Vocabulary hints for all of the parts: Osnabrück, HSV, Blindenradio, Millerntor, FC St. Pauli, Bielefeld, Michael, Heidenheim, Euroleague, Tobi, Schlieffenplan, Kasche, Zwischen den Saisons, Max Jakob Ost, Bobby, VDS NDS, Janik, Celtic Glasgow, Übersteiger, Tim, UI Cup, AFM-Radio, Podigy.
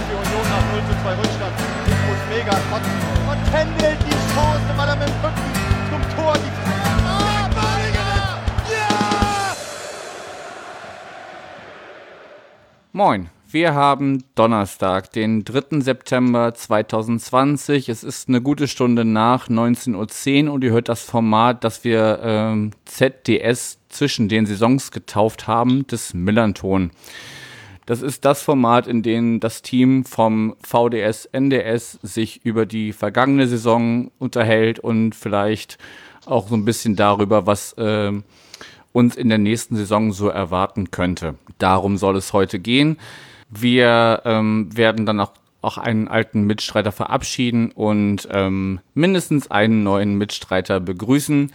für Union nach 0:2 Rückstand. Nikos Mega und Tendel die Chance, weil er mit dem Rücken zum Tor die ja! Moin, wir haben Donnerstag, den 3. September 2020. Es ist eine gute Stunde nach 19.10 Uhr und ihr hört das Format, das wir ZdS zwischen den Saisons getauft haben, des Millernton. Das ist das Format, in dem das Team vom VDS NDS sich über die vergangene Saison unterhält und vielleicht auch so ein bisschen darüber, was uns in der nächsten Saison so erwarten könnte. Darum soll es heute gehen. Wir werden dann auch einen alten Mitstreiter verabschieden und mindestens einen neuen Mitstreiter begrüßen.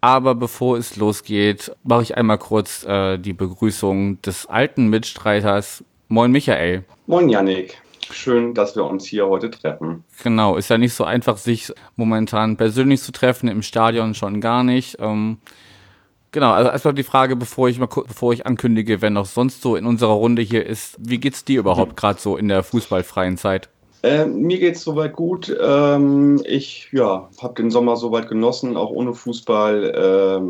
Aber bevor es losgeht, mache ich einmal kurz die Begrüßung des alten Mitstreiters. Moin Michael. Moin Yannick. Schön, dass wir uns hier heute treffen. Genau, ist ja nicht so einfach, sich momentan persönlich zu treffen, im Stadion schon gar nicht. Genau, also erstmal die Frage, bevor ich ankündige, wer noch sonst so in unserer Runde hier ist, wie geht's dir überhaupt gerade so in der fußballfreien Zeit? Mir geht's soweit gut. Ich habe den Sommer soweit genossen, auch ohne Fußball.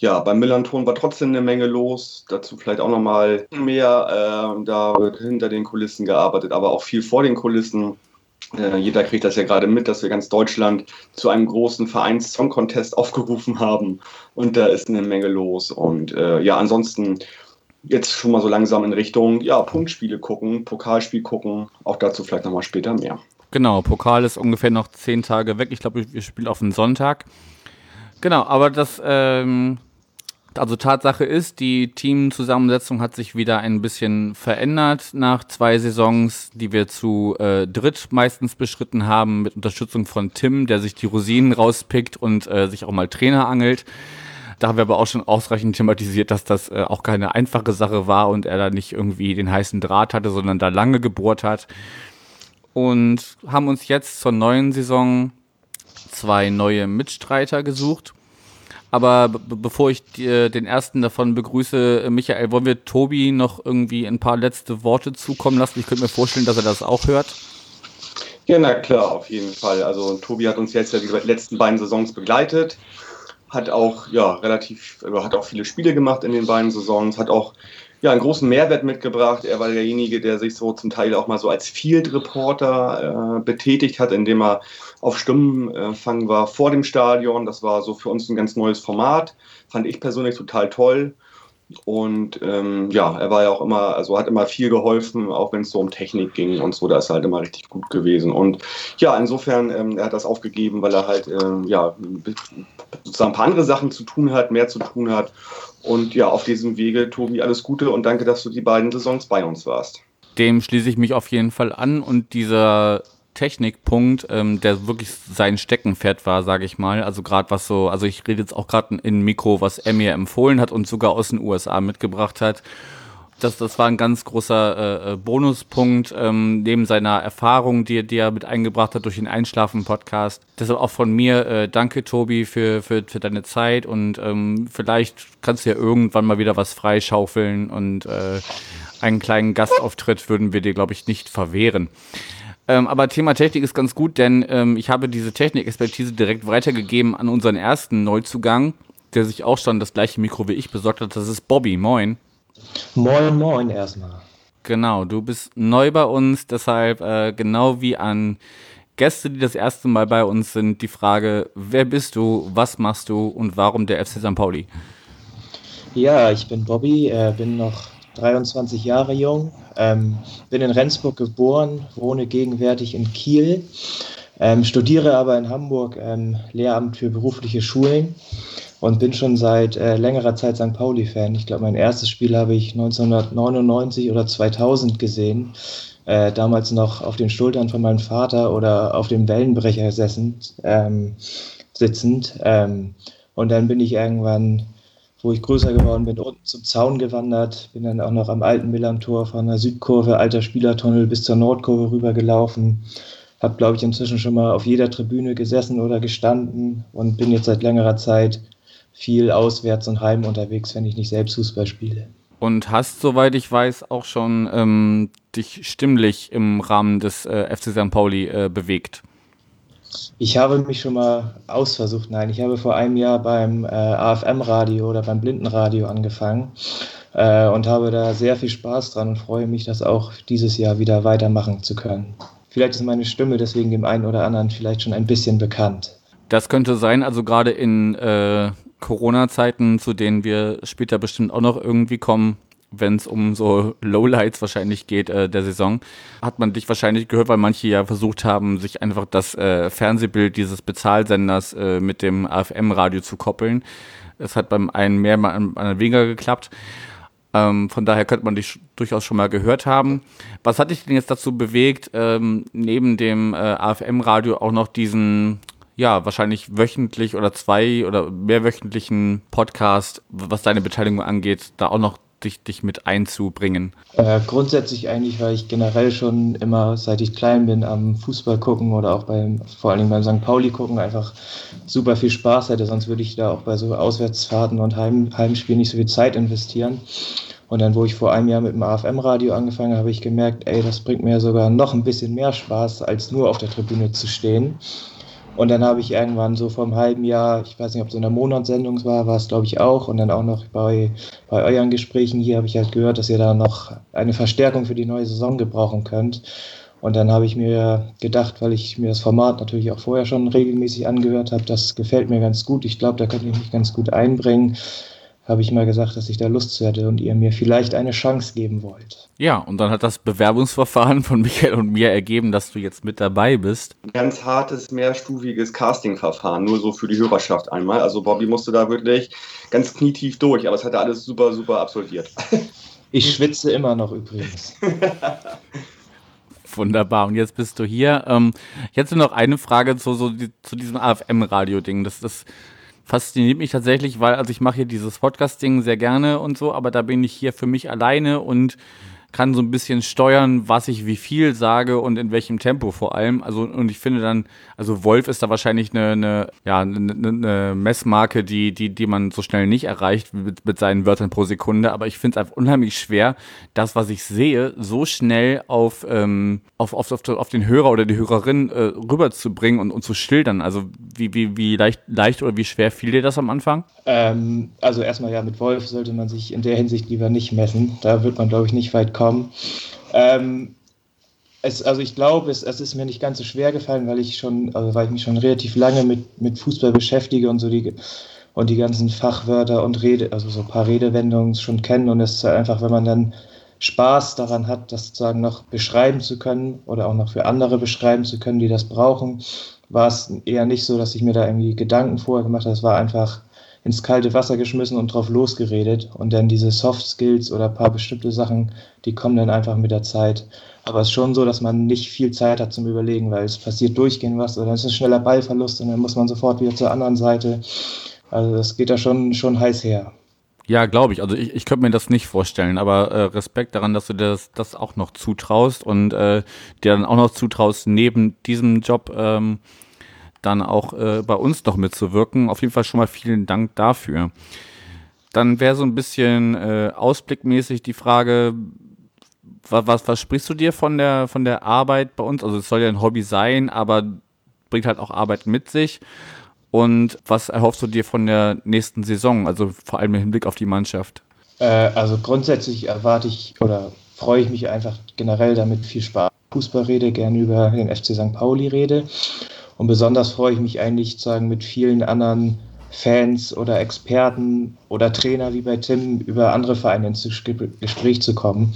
Beim Millernton war trotzdem eine Menge los. Dazu vielleicht auch nochmal mehr. Da wird hinter den Kulissen gearbeitet, aber auch viel vor den Kulissen. Jeder kriegt das ja gerade mit, dass wir ganz Deutschland zu einem großen Vereins-Song-Contest aufgerufen haben. Und da ist eine Menge los. Und ansonsten jetzt schon mal so langsam in Richtung, Punktspiele gucken, Pokalspiel gucken, auch dazu vielleicht nochmal später mehr. Genau, Pokal ist ungefähr noch 10 Tage weg. Ich glaube, wir spielen auf den Sonntag. Genau, aber das, also Tatsache ist, die Teamzusammensetzung hat sich wieder ein bisschen verändert nach 2 Saisons, die wir zu dritt meistens beschritten haben, mit Unterstützung von Tim, der sich die Rosinen rauspickt und sich auch mal Trainer angelt. Da haben wir aber auch schon ausreichend thematisiert, dass das auch keine einfache Sache war und er da nicht irgendwie den heißen Draht hatte, sondern da lange gebohrt hat. Und haben uns jetzt zur neuen Saison 2 neue Mitstreiter gesucht. Aber bevor ich den ersten davon begrüße, Michael, wollen wir Tobi noch irgendwie ein paar letzte Worte zukommen lassen? Ich könnte mir vorstellen, dass er das auch hört. Ja, na klar, auf jeden Fall. Also Tobi hat uns jetzt ja die letzten 2 Saisons begleitet. Hat auch hat auch viele Spiele gemacht in den 2 Saisons, hat auch einen großen Mehrwert mitgebracht. Er war derjenige, der sich so zum Teil auch mal so als Field-Reporter betätigt hat, indem er auf Stimmenfang war vor dem Stadion. Das war so für uns ein ganz neues Format, fand ich persönlich total toll. Und er war ja auch immer, also hat immer viel geholfen, auch wenn es so um Technik ging und so, da ist er halt immer richtig gut gewesen. Und insofern, er hat das aufgegeben, weil er halt, sozusagen ein paar andere Sachen zu tun hat, mehr zu tun hat. Und auf diesem Wege, Tobi, alles Gute und danke, dass du die 2 Saisons bei uns warst. Dem schließe ich mich auf jeden Fall an und dieser Technikpunkt, der wirklich sein Steckenpferd war, sage ich mal. Also gerade was so, also ich rede jetzt auch gerade in Mikro, was er mir empfohlen hat und sogar aus den USA mitgebracht hat. Das war ein ganz großer Bonuspunkt, neben seiner Erfahrung, die er mit eingebracht hat durch den Einschlafen-Podcast. Deshalb auch von mir, danke Tobi für deine Zeit und vielleicht kannst du ja irgendwann mal wieder was freischaufeln und einen kleinen Gastauftritt würden wir dir, glaube ich, nicht verwehren. Aber Thema Technik ist ganz gut, denn ich habe diese Technikexpertise direkt weitergegeben an unseren ersten Neuzugang, der sich auch schon das gleiche Mikro wie ich besorgt hat. Das ist Bobby. Moin. Moin erstmal. Genau, du bist neu bei uns, deshalb genau wie an Gäste, die das erste Mal bei uns sind, die Frage, wer bist du, was machst du und warum der FC St. Pauli? Ja, ich bin Bobby, bin noch 23 Jahre jung, bin in Rendsburg geboren, wohne gegenwärtig in Kiel, studiere aber in Hamburg Lehramt für berufliche Schulen und bin schon seit längerer Zeit St. Pauli-Fan. Ich glaube, mein erstes Spiel habe ich 1999 oder 2000 gesehen, damals noch auf den Schultern von meinem Vater oder auf dem Wellenbrecher sitzend. Und dann bin ich irgendwann, wo ich größer geworden bin, unten zum Zaun gewandert, bin dann auch noch am alten Millerntor von der Südkurve, alter Spielertunnel bis zur Nordkurve rübergelaufen, habe, glaube ich, inzwischen schon mal auf jeder Tribüne gesessen oder gestanden und bin jetzt seit längerer Zeit viel auswärts und heim unterwegs, wenn ich nicht selbst Fußball spiele. Und hast, soweit ich weiß, auch schon dich stimmlich im Rahmen des FC St. Pauli bewegt. Ich habe mich schon mal ausversucht. Nein, ich habe vor einem Jahr beim AFM-Radio oder beim Blindenradio angefangen und habe da sehr viel Spaß dran und freue mich, das auch dieses Jahr wieder weitermachen zu können. Vielleicht ist meine Stimme deswegen dem einen oder anderen vielleicht schon ein bisschen bekannt. Das könnte sein, also gerade in Corona-Zeiten, zu denen wir später bestimmt auch noch irgendwie kommen, wenn es um so Lowlights wahrscheinlich geht der Saison, hat man dich wahrscheinlich gehört, weil manche ja versucht haben, sich einfach das Fernsehbild dieses Bezahlsenders mit dem AFM-Radio zu koppeln. Es hat beim einen mehr, beim anderen weniger geklappt. Von daher könnte man dich durchaus schon mal gehört haben. Was hat dich denn jetzt dazu bewegt, neben dem AFM-Radio auch noch diesen, ja, wahrscheinlich wöchentlich oder zwei- oder mehrwöchentlichen Podcast, was deine Beteiligung angeht, da auch noch dich mit einzubringen? Grundsätzlich eigentlich, weil ich generell schon immer, seit ich klein bin, am Fußball gucken oder auch vor allen Dingen beim St. Pauli gucken, einfach super viel Spaß hätte. Sonst würde ich da auch bei so Auswärtsfahrten und Heimspielen nicht so viel Zeit investieren. Und dann, wo ich vor einem Jahr mit dem AFM-Radio angefangen habe, habe ich gemerkt, das bringt mir sogar noch ein bisschen mehr Spaß, als nur auf der Tribüne zu stehen. Und dann habe ich irgendwann so vor einem halben Jahr, ich weiß nicht, ob es in der Monatssendung war es glaube ich auch, und dann auch noch bei euren Gesprächen hier habe ich halt gehört, dass ihr da noch eine Verstärkung für die neue Saison gebrauchen könnt. Und dann habe ich mir gedacht, weil ich mir das Format natürlich auch vorher schon regelmäßig angehört habe, das gefällt mir ganz gut, ich glaube, da könnte ich mich ganz gut einbringen, habe ich mal gesagt, dass ich da Lust zu hätte und ihr mir vielleicht eine Chance geben wollt. Ja, und dann hat das Bewerbungsverfahren von Michael und mir ergeben, dass du jetzt mit dabei bist. Ein ganz hartes, mehrstufiges Castingverfahren, nur so für die Hörerschaft einmal. Also Bobby musste da wirklich ganz knietief durch, aber es hat er alles super, super absolviert. Ich schwitze immer noch übrigens. Wunderbar, und jetzt bist du hier. Jetzt noch eine Frage zu diesem AFM-Radio-Ding. Das fasziniert mich tatsächlich, weil also ich mache hier dieses Podcast-Ding sehr gerne und so, aber da bin ich hier für mich alleine und kann so ein bisschen steuern, was ich wie viel sage und in welchem Tempo vor allem. Also und ich finde dann, also Wolf ist da wahrscheinlich eine Messmarke, die man so schnell nicht erreicht mit seinen Wörtern pro Sekunde. Aber ich finde es einfach unheimlich schwer, das, was ich sehe, so schnell auf den Hörer oder die Hörerin rüberzubringen und zu schildern. Also wie leicht oder wie schwer fiel dir das am Anfang? Also erstmal ja, mit Wolf sollte man sich in der Hinsicht lieber nicht messen. Da wird man, glaube ich, nicht weit kommen. Ich glaube, es ist mir nicht ganz so schwer gefallen, weil ich mich schon relativ lange mit Fußball beschäftige und so die ganzen Fachwörter und so ein paar Redewendungen schon kennen, und es ist halt einfach, wenn man dann Spaß daran hat, das sozusagen noch beschreiben zu können oder auch noch für andere beschreiben zu können, die das brauchen, war es eher nicht so, dass ich mir da irgendwie Gedanken vorher gemacht habe. Es war einfach ins kalte Wasser geschmissen und drauf losgeredet. Und dann diese Soft Skills oder ein paar bestimmte Sachen, die kommen dann einfach mit der Zeit. Aber es ist schon so, dass man nicht viel Zeit hat zum Überlegen, weil es passiert durchgehend was, oder es ist ein schneller Ballverlust und dann muss man sofort wieder zur anderen Seite. Also das geht da schon heiß her. Ja, glaube ich. Also ich könnte mir das nicht vorstellen, aber Respekt daran, dass du dir das auch noch zutraust und dir dann auch noch zutraust, neben diesem Job dann auch bei uns noch mitzuwirken. Auf jeden Fall schon mal vielen Dank dafür. Dann wäre so ein bisschen ausblickmäßig die Frage, was sprichst du dir von der Arbeit bei uns? Also es soll ja ein Hobby sein, aber bringt halt auch Arbeit mit sich. Und was erhoffst du dir von der nächsten Saison? Also vor allem im Hinblick auf die Mannschaft. Also grundsätzlich erwarte ich oder freue ich mich einfach generell damit viel Spaß. Fußball rede, gerne über den FC St. Pauli rede. Und besonders freue ich mich eigentlich, sagen, mit vielen anderen Fans oder Experten oder Trainer wie bei Tim über andere Vereine ins Gespräch zu kommen,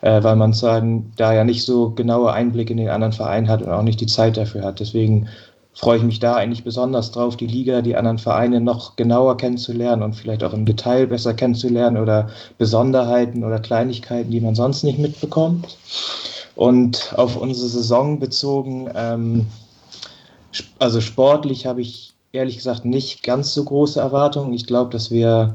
weil man sagen, da ja nicht so genaue Einblicke in den anderen Verein hat und auch nicht die Zeit dafür hat. Deswegen freue ich mich da eigentlich besonders drauf, die Liga, die anderen Vereine noch genauer kennenzulernen und vielleicht auch im Detail besser kennenzulernen oder Besonderheiten oder Kleinigkeiten, die man sonst nicht mitbekommt. Und auf unsere Saison bezogen, also sportlich habe ich ehrlich gesagt nicht ganz so große Erwartungen. Ich glaube, dass wir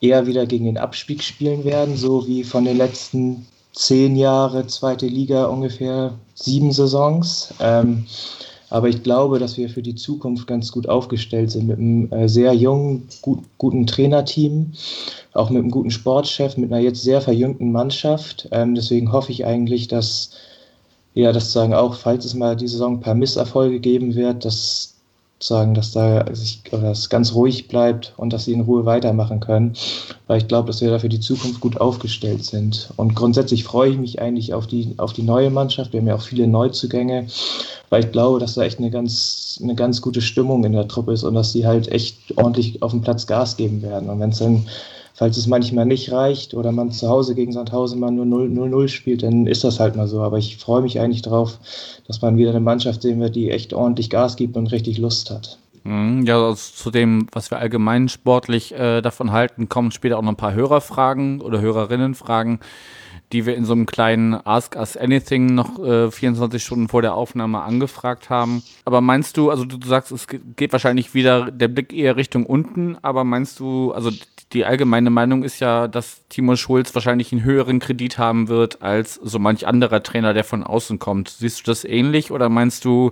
eher wieder gegen den Abstieg spielen werden, so wie von den letzten 10 Jahren zweite Liga ungefähr 7 Saisons. Aber ich glaube, dass wir für die Zukunft ganz gut aufgestellt sind mit einem sehr jungen, guten Trainerteam, auch mit einem guten Sportchef, mit einer jetzt sehr verjüngten Mannschaft. Deswegen hoffe ich eigentlich, dass, ja, das sagen auch, falls es mal diese Saison ein paar Misserfolge geben wird, dass sagen, dass da sich das ganz ruhig bleibt und dass sie in Ruhe weitermachen können, weil ich glaube, dass wir da für die Zukunft gut aufgestellt sind. Und grundsätzlich freue ich mich eigentlich auf die neue Mannschaft. Wir haben ja auch viele Neuzugänge, weil ich glaube, dass da echt eine ganz gute Stimmung in der Truppe ist und dass die halt echt ordentlich auf dem Platz Gas geben werden. Und wenn es dann, falls es manchmal nicht reicht oder man zu Hause gegen Sandhausen mal nur 0-0 spielt, dann ist das halt mal so. Aber ich freue mich eigentlich drauf, dass man wieder eine Mannschaft sehen wird, die echt ordentlich Gas gibt und richtig Lust hat. Ja, also zu dem, was wir allgemein sportlich davon halten, kommen später auch noch ein paar Hörerfragen oder Hörerinnenfragen, die wir in so einem kleinen Ask Us Anything noch 24 Stunden vor der Aufnahme angefragt haben. Aber meinst du, also du sagst, es geht wahrscheinlich wieder der Blick eher Richtung unten, aber meinst du, also die allgemeine Meinung ist ja, dass Timo Schulz wahrscheinlich einen höheren Kredit haben wird als so manch anderer Trainer, der von außen kommt. Siehst du das ähnlich oder meinst du,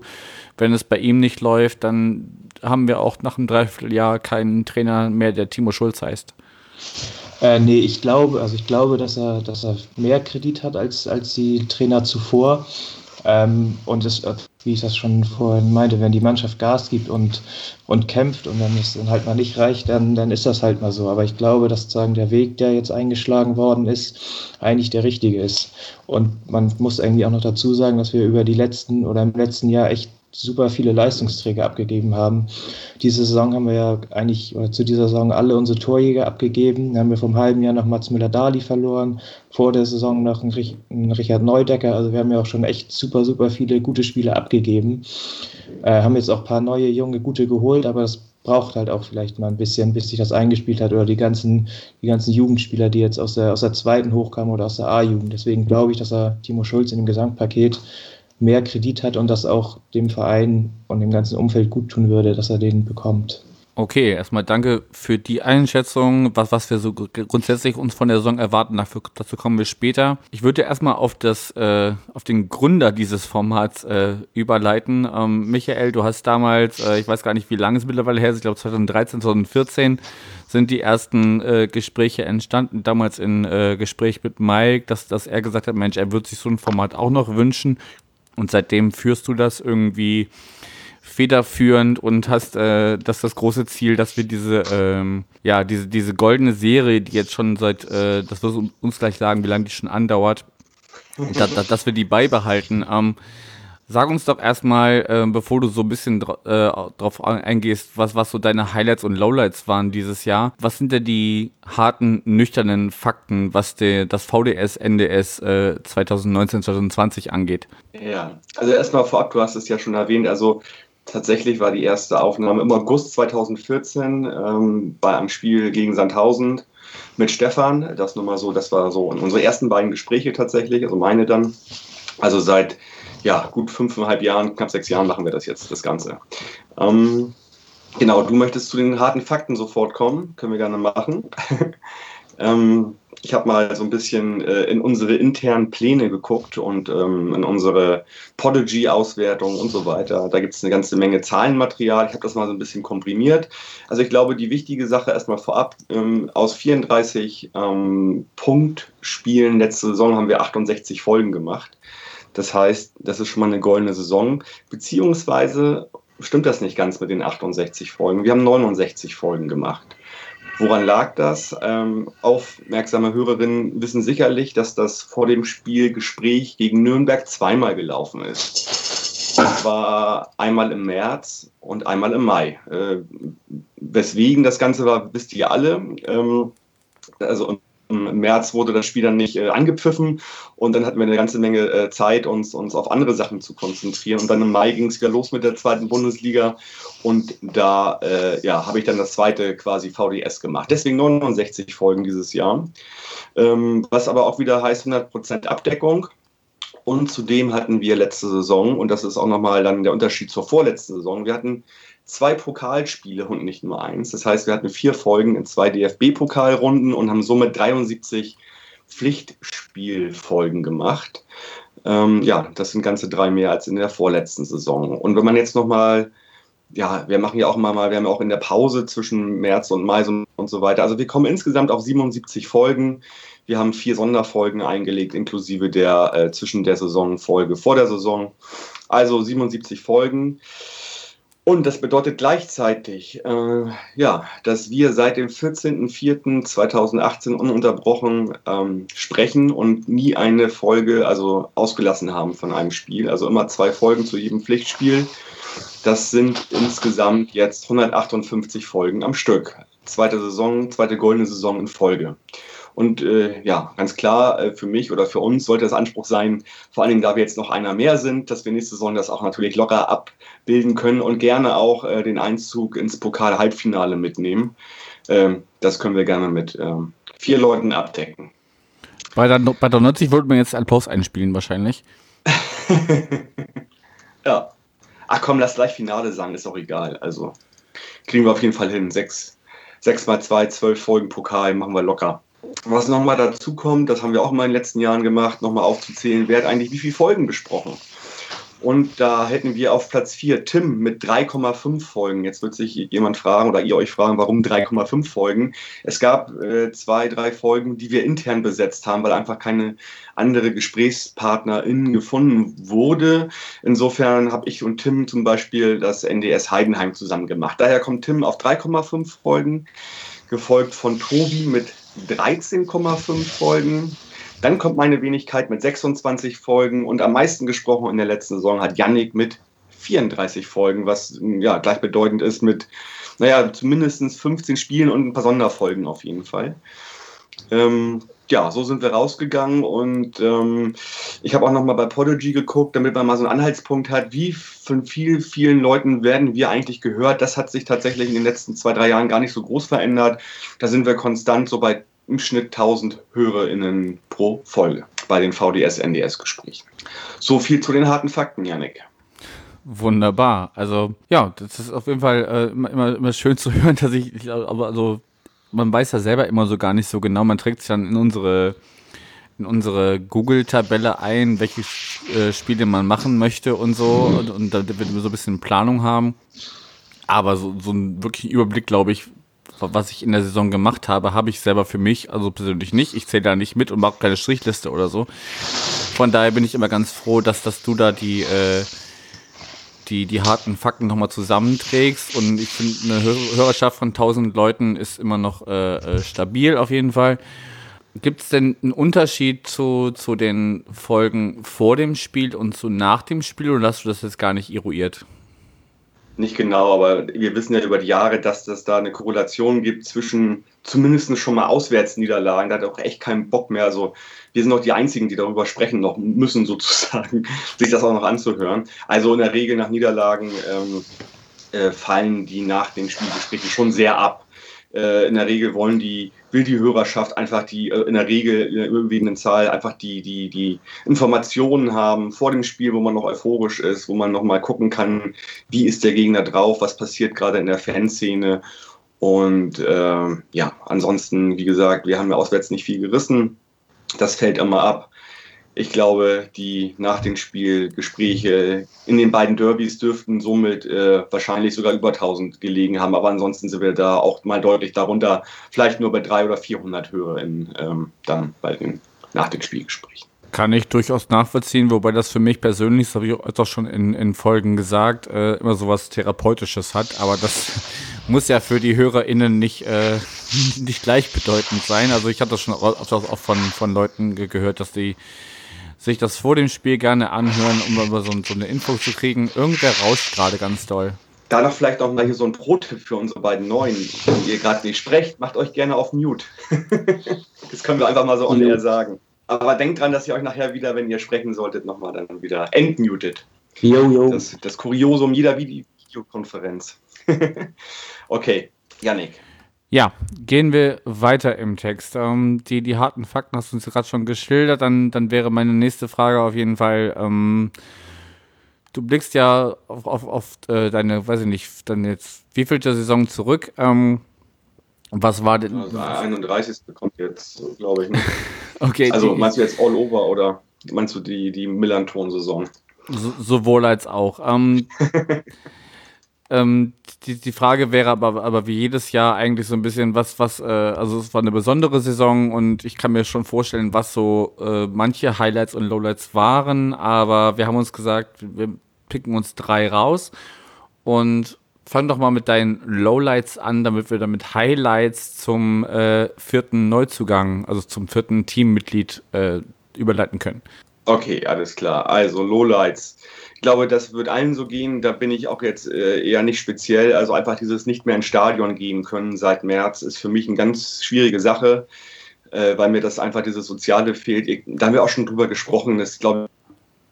wenn es bei ihm nicht läuft, dann haben wir auch nach einem Dreivierteljahr keinen Trainer mehr, der Timo Schulz heißt? Nee, ich glaube, dass er mehr Kredit hat als die Trainer zuvor. Und das, wie ich das schon vorhin meinte, wenn die Mannschaft Gas gibt und kämpft und wenn es dann halt mal nicht reicht, dann ist das halt mal so. Aber ich glaube, dass sagen der Weg, der jetzt eingeschlagen worden ist, eigentlich der richtige ist. Und man muss irgendwie auch noch dazu sagen, dass wir im letzten Jahr echt super viele Leistungsträger abgegeben haben. Diese Saison haben wir ja zu dieser Saison alle unsere Torjäger abgegeben. Dann haben wir vom halben Jahr noch Mats Møller Dæhli verloren, vor der Saison noch einen Richard Neudecker. Also wir haben ja auch schon echt super, super viele gute Spieler abgegeben. Haben jetzt auch ein paar neue, junge, gute geholt, aber das braucht halt auch vielleicht mal ein bisschen, bis sich das eingespielt hat oder die ganzen Jugendspieler, die jetzt aus der zweiten hochkamen oder aus der A-Jugend. Deswegen glaube ich, dass Timo Schulz in dem Gesamtpaket mehr Kredit hat und das auch dem Verein und dem ganzen Umfeld gut tun würde, dass er den bekommt. Okay, erstmal danke für die Einschätzung, was wir so grundsätzlich uns von der Saison erwarten. Dazu kommen wir später. Ich würde ja erstmal auf den Gründer dieses Formats überleiten. Michael, du hast damals, ich weiß gar nicht, wie lange es mittlerweile her ist, ich glaube 2013, 2014 sind die ersten Gespräche entstanden. Damals im Gespräch mit Mike, dass er gesagt hat, Mensch, er würde sich so ein Format auch noch wünschen. Und seitdem führst du das irgendwie federführend und hast das große Ziel, dass wir diese goldene Serie, die jetzt schon seit, das wirst du uns gleich sagen, wie lange die schon andauert, dass wir die beibehalten. Sag uns doch erstmal, bevor du so ein bisschen drauf eingehst, was so deine Highlights und Lowlights waren dieses Jahr. Was sind denn die harten, nüchternen Fakten, was das VDS NDS 2019, 2020 angeht? Ja, also erstmal vorab, du hast es ja schon erwähnt, also tatsächlich war die erste Aufnahme im August 2014 bei einem Spiel gegen Sandhausen mit Stefan. Das war so unsere ersten beiden Gespräche tatsächlich, also meine dann. Also seit gut 5,5 Jahren, knapp 6 Jahren machen wir das jetzt, das Ganze. Genau, du möchtest zu den harten Fakten sofort kommen, können wir gerne machen. Ich habe mal so ein bisschen in unsere internen Pläne geguckt und in unsere Podigy-Auswertung und so weiter. Da gibt es eine ganze Menge Zahlenmaterial. Ich habe das mal so ein bisschen komprimiert. Also ich glaube, die wichtige Sache erstmal vorab, aus 34 Punktspielen letzte Saison haben wir 68 Folgen gemacht. Das heißt, das ist schon mal eine goldene Saison, beziehungsweise stimmt das nicht ganz mit den 68 Folgen. Wir haben 69 Folgen gemacht. Woran lag das? Aufmerksame Hörerinnen wissen sicherlich, dass das vor dem Spielgespräch gegen Nürnberg zweimal gelaufen ist. Das war einmal im März und einmal im Mai. Weswegen das Ganze war, wisst ihr alle. Im März wurde das Spiel dann nicht angepfiffen und dann hatten wir eine ganze Menge Zeit, uns auf andere Sachen zu konzentrieren. Und dann im Mai ging es wieder los mit der zweiten Bundesliga und da habe ich dann das zweite quasi VDS gemacht. Deswegen 69 Folgen dieses Jahr, was aber auch wieder heißt 100% Abdeckung. Und zudem hatten wir letzte Saison, und das ist auch nochmal dann der Unterschied zur vorletzten Saison, wir hatten 2 Pokalspiele und nicht nur eins. Das heißt, wir hatten 4 Folgen in 2 DFB-Pokalrunden und haben somit 73 Pflichtspielfolgen gemacht. Ja, das sind ganze 3 mehr als in der vorletzten Saison. Und wenn man jetzt nochmal, ja, wir machen ja auch mal, wir haben ja auch in der Pause zwischen März und Mai und so weiter. Also wir kommen insgesamt auf 77 Folgen. Wir haben 4 Sonderfolgen eingelegt, inklusive der zwischen der Saison Folge vor der Saison. Also 77 Folgen. Und das bedeutet gleichzeitig, ja, dass wir seit dem 14.04.2018 ununterbrochen sprechen und nie eine Folge also ausgelassen haben von einem Spiel. Also immer 2 Folgen zu jedem Pflichtspiel. Das sind insgesamt jetzt 158 Folgen am Stück. Zweite goldene Saison in Folge. Und ja, ganz klar, für mich oder für uns sollte das Anspruch sein, vor allen Dingen, da wir jetzt noch einer mehr sind, dass wir nächste Saison das auch natürlich locker abbilden können und gerne auch den Einzug ins Pokal-Halbfinale mitnehmen. Das können wir gerne mit 4 Leuten abdecken. Bei der 90 wollten wir jetzt Applaus einspielen wahrscheinlich. Ja. Ach komm, lass gleich Finale sagen, ist auch egal. Also kriegen wir auf jeden Fall hin. 6 mal 2, 12 Folgen Pokal, machen wir locker. Was nochmal dazu kommt, das haben wir auch mal in den letzten Jahren gemacht, nochmal aufzuzählen, wer hat eigentlich wie viele Folgen besprochen. Und da hätten wir auf Platz 4 Tim mit 3,5 Folgen. Jetzt wird sich jemand fragen oder ihr euch fragen, warum 3,5 Folgen? Es gab 2, 3 Folgen, die wir intern besetzt haben, weil einfach keine andere GesprächspartnerInnen gefunden wurde. Insofern habe ich und Tim zum Beispiel das NDS Heidenheim zusammen gemacht. Daher kommt Tim auf 3,5 Folgen, gefolgt von Tobi mit 13,5 Folgen. Dann kommt meine Wenigkeit mit 26 Folgen und am meisten gesprochen in der letzten Saison hat Yannick mit 34 Folgen, was ja gleichbedeutend ist mit, naja, zumindest 15 Spielen und ein paar Sonderfolgen auf jeden Fall. Ja, so sind wir rausgegangen und ich habe auch nochmal bei Podigy geguckt, damit man mal so einen Anhaltspunkt hat, wie von vielen Leuten werden wir eigentlich gehört. Das hat sich tatsächlich in den letzten 2, 3 Jahren gar nicht so groß verändert. Da sind wir konstant so bei im Schnitt 1000 HörerInnen pro Folge bei den VDS-NDS-Gesprächen. So viel zu den harten Fakten, Janik. Wunderbar. Also ja, das ist auf jeden Fall immer schön zu hören, dass ich aber also man weiß ja selber immer so gar nicht so genau. Man trägt sich dann in unsere Google-Tabelle ein, welche Spiele man machen möchte und so. Und da wird man so ein bisschen Planung haben. Aber so einen wirklichen Überblick, glaube ich, was ich in der Saison gemacht habe, habe ich selber für mich, also persönlich nicht. Ich zähle da nicht mit und mache keine Strichliste oder so. Von daher bin ich immer ganz froh, dass du da die harten Fakten nochmal zusammenträgst. Und ich finde, eine Hörerschaft von 1000 Leuten ist immer noch stabil auf jeden Fall. Gibt es denn einen Unterschied zu den Folgen vor dem Spiel und zu nach dem Spiel oder hast du das jetzt gar nicht eruiert? Nicht genau, aber wir wissen ja über die Jahre, dass das da eine Korrelation gibt zwischen zumindest schon mal Auswärtsniederlagen. Da hat auch echt keinen Bock mehr. Also wir sind noch die Einzigen, die darüber sprechen noch müssen sozusagen, sich das auch noch anzuhören. Also in der Regel nach Niederlagen fallen die nach den Spielgesprächen schon sehr ab. In der Regel will die Hörerschaft einfach die in der Regel in der überwiegenden Zahl einfach die Informationen haben vor dem Spiel, wo man noch euphorisch ist, wo man noch mal gucken kann, wie ist der Gegner drauf, was passiert gerade in der Fanszene und ja, ansonsten, wie gesagt, wir haben ja auswärts nicht viel gerissen, das fällt immer ab. Ich glaube, die nach dem Spiel Gespräche in den beiden Derbys dürften somit wahrscheinlich sogar über 1000 gelegen haben. Aber ansonsten sind wir da auch mal deutlich darunter, vielleicht nur bei 300 oder 400 HörerInnen dann bei den nach dem Spielgesprächen. Kann ich durchaus nachvollziehen, wobei das für mich persönlich, das habe ich auch schon in Folgen gesagt, immer sowas Therapeutisches hat. Aber das muss ja für die HörerInnen nicht gleichbedeutend sein. Also ich habe das schon auch von Leuten gehört, dass die sich das vor dem Spiel gerne anhören, um über so eine Info zu kriegen. Irgendwer rauscht gerade ganz doll. Da noch vielleicht auch mal hier so ein Pro-Tipp für unsere beiden Neuen. Wenn ihr gerade nicht sprecht, macht euch gerne auf Mute. Das können wir einfach mal so on air sagen. Aber denkt dran, dass ihr euch nachher wieder, wenn ihr sprechen solltet, nochmal dann wieder entmutet. Jojo. Das Kuriosum jeder Videokonferenz. Okay, Yannick. Ja, gehen wir weiter im Text. Die harten Fakten hast du uns gerade schon geschildert. Dann wäre meine nächste Frage auf jeden Fall, du blickst ja auf deine, weiß ich nicht, dann jetzt wievielte Saison zurück. Was war denn? Also 31. kommt jetzt, glaube ich. Ne? Okay. Also meinst du jetzt all over oder? meinst du die Millerntor-Saison? Sowohl als auch. Die Frage wäre aber wie jedes Jahr eigentlich so ein bisschen, also es war eine besondere Saison und ich kann mir schon vorstellen, was so manche Highlights und Lowlights waren, aber wir haben uns gesagt, wir picken uns 3 raus und fang doch mal mit deinen Lowlights an, damit wir damit Highlights zum 4. Neuzugang, also zum 4. Teammitglied überleiten können. Okay, alles klar. Also Lowlights. Ich glaube, das wird allen so gehen. Da bin ich auch jetzt eher nicht speziell. Also einfach dieses nicht mehr ins Stadion gehen können seit März ist für mich eine ganz schwierige Sache, weil mir das einfach dieses Soziale fehlt. Da haben wir auch schon drüber gesprochen. Das glaube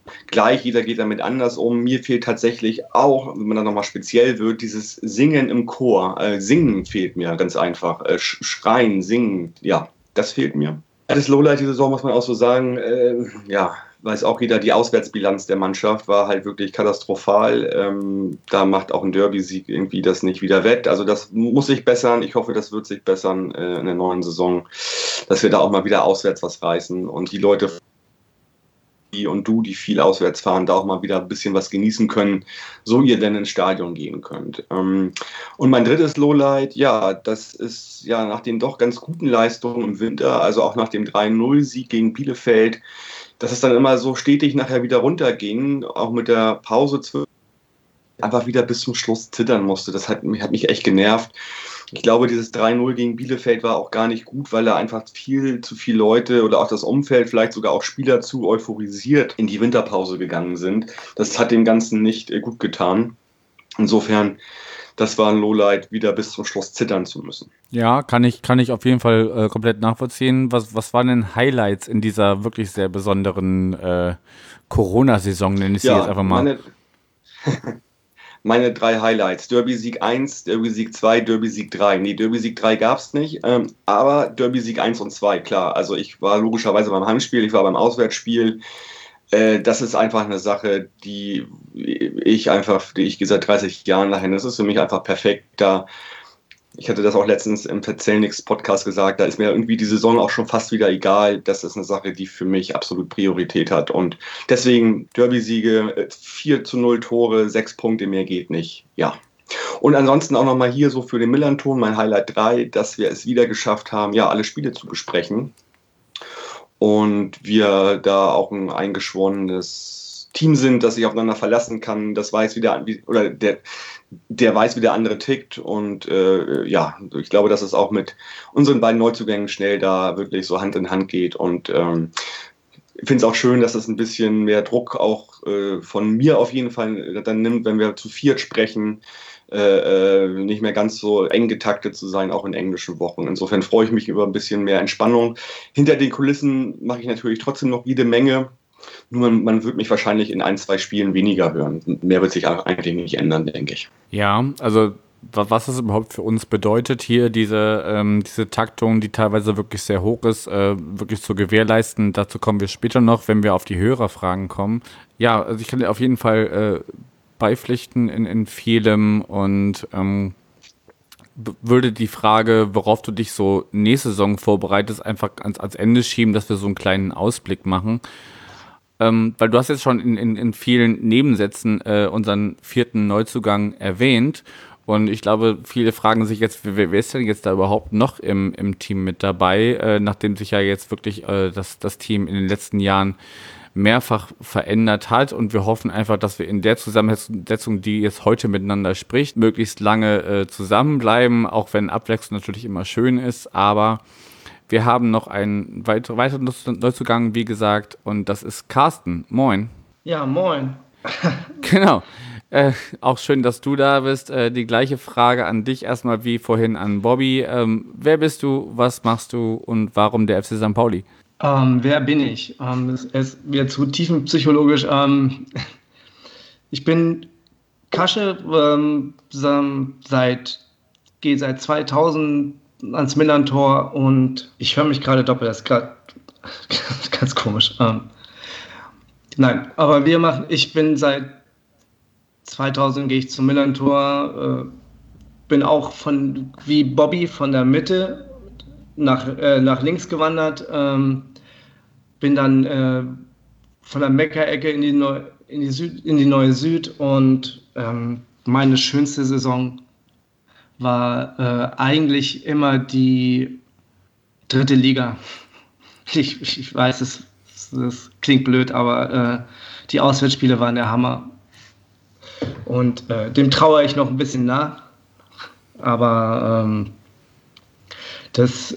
ich, gleich, jeder geht damit anders um. Mir fehlt tatsächlich auch, wenn man dann nochmal speziell wird, dieses Singen im Chor. Singen fehlt mir ganz einfach. Schreien, singen, ja, das fehlt mir. Das Lowlight diese Saison muss man auch so sagen, ja, weiß auch jeder, die Auswärtsbilanz der Mannschaft war halt wirklich katastrophal. Da macht auch ein Derby-Sieg irgendwie das nicht wieder wett. Also das muss sich bessern. Ich hoffe, das wird sich bessern in der neuen Saison, dass wir da auch mal wieder auswärts was reißen und die Leute und du, die viel auswärts fahren, da auch mal wieder ein bisschen was genießen können, so ihr denn ins Stadion gehen könnt. Und mein drittes Lowlight, ja, das ist ja nach den doch ganz guten Leistungen im Winter, also auch nach dem 3-0-Sieg gegen Bielefeld, dass es dann immer so stetig nachher wieder runterging, auch mit der Pause einfach wieder bis zum Schluss zittern musste. Das hat mich echt genervt. Ich glaube, dieses 3-0 gegen Bielefeld war auch gar nicht gut, weil da einfach viel zu viele Leute oder auch das Umfeld, vielleicht sogar auch Spieler zu euphorisiert in die Winterpause gegangen sind. Das hat dem Ganzen nicht gut getan. Insofern, das war ein Lowlight, wieder bis zum Schluss zittern zu müssen. Ja, kann ich auf jeden Fall komplett nachvollziehen. Was waren denn Highlights in dieser wirklich sehr besonderen Corona-Saison, nenne ich sie jetzt einfach mal? Meine 3 Highlights, Derby-Sieg 1, Derby-Sieg 2, Derby-Sieg 3. Nee, Derby-Sieg 3 gab es nicht, aber Derby-Sieg 1 und 2, klar. Also ich war logischerweise beim Heimspiel, ich war beim Auswärtsspiel. Das ist einfach eine Sache, die ich seit 30 Jahren nachher, das ist für mich einfach perfekt. Ich hatte das auch letztens im Verzählnix-Podcast gesagt, da ist mir irgendwie die Saison auch schon fast wieder egal. Das ist eine Sache, die für mich absolut Priorität hat. Und deswegen Derby-Siege, 4-0 Tore, 6 Punkte, mehr geht nicht. Ja. Und ansonsten auch nochmal hier so für den Millernton, mein Highlight 3, dass wir es wieder geschafft haben, ja, alle Spiele zu besprechen. Und wir da auch ein eingeschworenes Team sind, das sich aufeinander verlassen kann. Das weiß wieder, oder der weiß, wie der andere tickt und ja, ich glaube, dass es auch mit unseren beiden Neuzugängen schnell da wirklich so Hand in Hand geht und ich finde es auch schön, dass das ein bisschen mehr Druck auch von mir auf jeden Fall dann nimmt, wenn wir zu viert sprechen, nicht mehr ganz so eng getaktet zu sein, auch in englischen Wochen. Insofern freue ich mich über ein bisschen mehr Entspannung. Hinter den Kulissen mache ich natürlich trotzdem noch jede Menge. Nur man wird mich wahrscheinlich in 1-2 Spielen weniger hören. Mehr wird sich eigentlich nicht ändern, denke ich. Ja, also was es überhaupt für uns bedeutet, hier diese Taktung, die teilweise wirklich sehr hoch ist, wirklich zu gewährleisten. Dazu kommen wir später noch, wenn wir auf die Hörerfragen kommen. Ja, also ich kann dir auf jeden Fall beipflichten in vielem und würde die Frage, worauf du dich so nächste Saison vorbereitest, einfach ans Ende schieben, dass wir so einen kleinen Ausblick machen. Weil du hast jetzt schon in vielen Nebensätzen unseren 4. Neuzugang erwähnt und ich glaube, viele fragen sich jetzt, wer ist denn jetzt da überhaupt noch im Team mit dabei, nachdem sich ja jetzt wirklich das Team in den letzten Jahren mehrfach verändert hat und wir hoffen einfach, dass wir in der Zusammensetzung, die jetzt heute miteinander spricht, möglichst lange zusammenbleiben, auch wenn Abwechslung natürlich immer schön ist, aber wir haben noch einen weiteren Neuzugang, wie gesagt, und das ist Carsten. Moin. Ja, moin. Genau. Auch schön, dass du da bist. Die gleiche Frage an dich erstmal wie vorhin an Bobby. Wer bist du, was machst du und warum der FC St. Pauli? Wer bin ich? Das ist wieder zu tiefenpsychologisch. Ich bin Kasche, seit 2000 ans Millerntor und ich höre mich gerade doppelt, das ist gerade ganz komisch. Nein, aber ich bin seit 2000 gehe ich zum Millerntor, bin auch wie Bobby von der Mitte nach links gewandert, bin dann von der Meckerecke in die neue Süd und meine schönste Saison war eigentlich immer die dritte Liga. Ich weiß, es klingt blöd, aber die Auswärtsspiele waren der Hammer. Und dem trauere ich noch ein bisschen nach. Aber das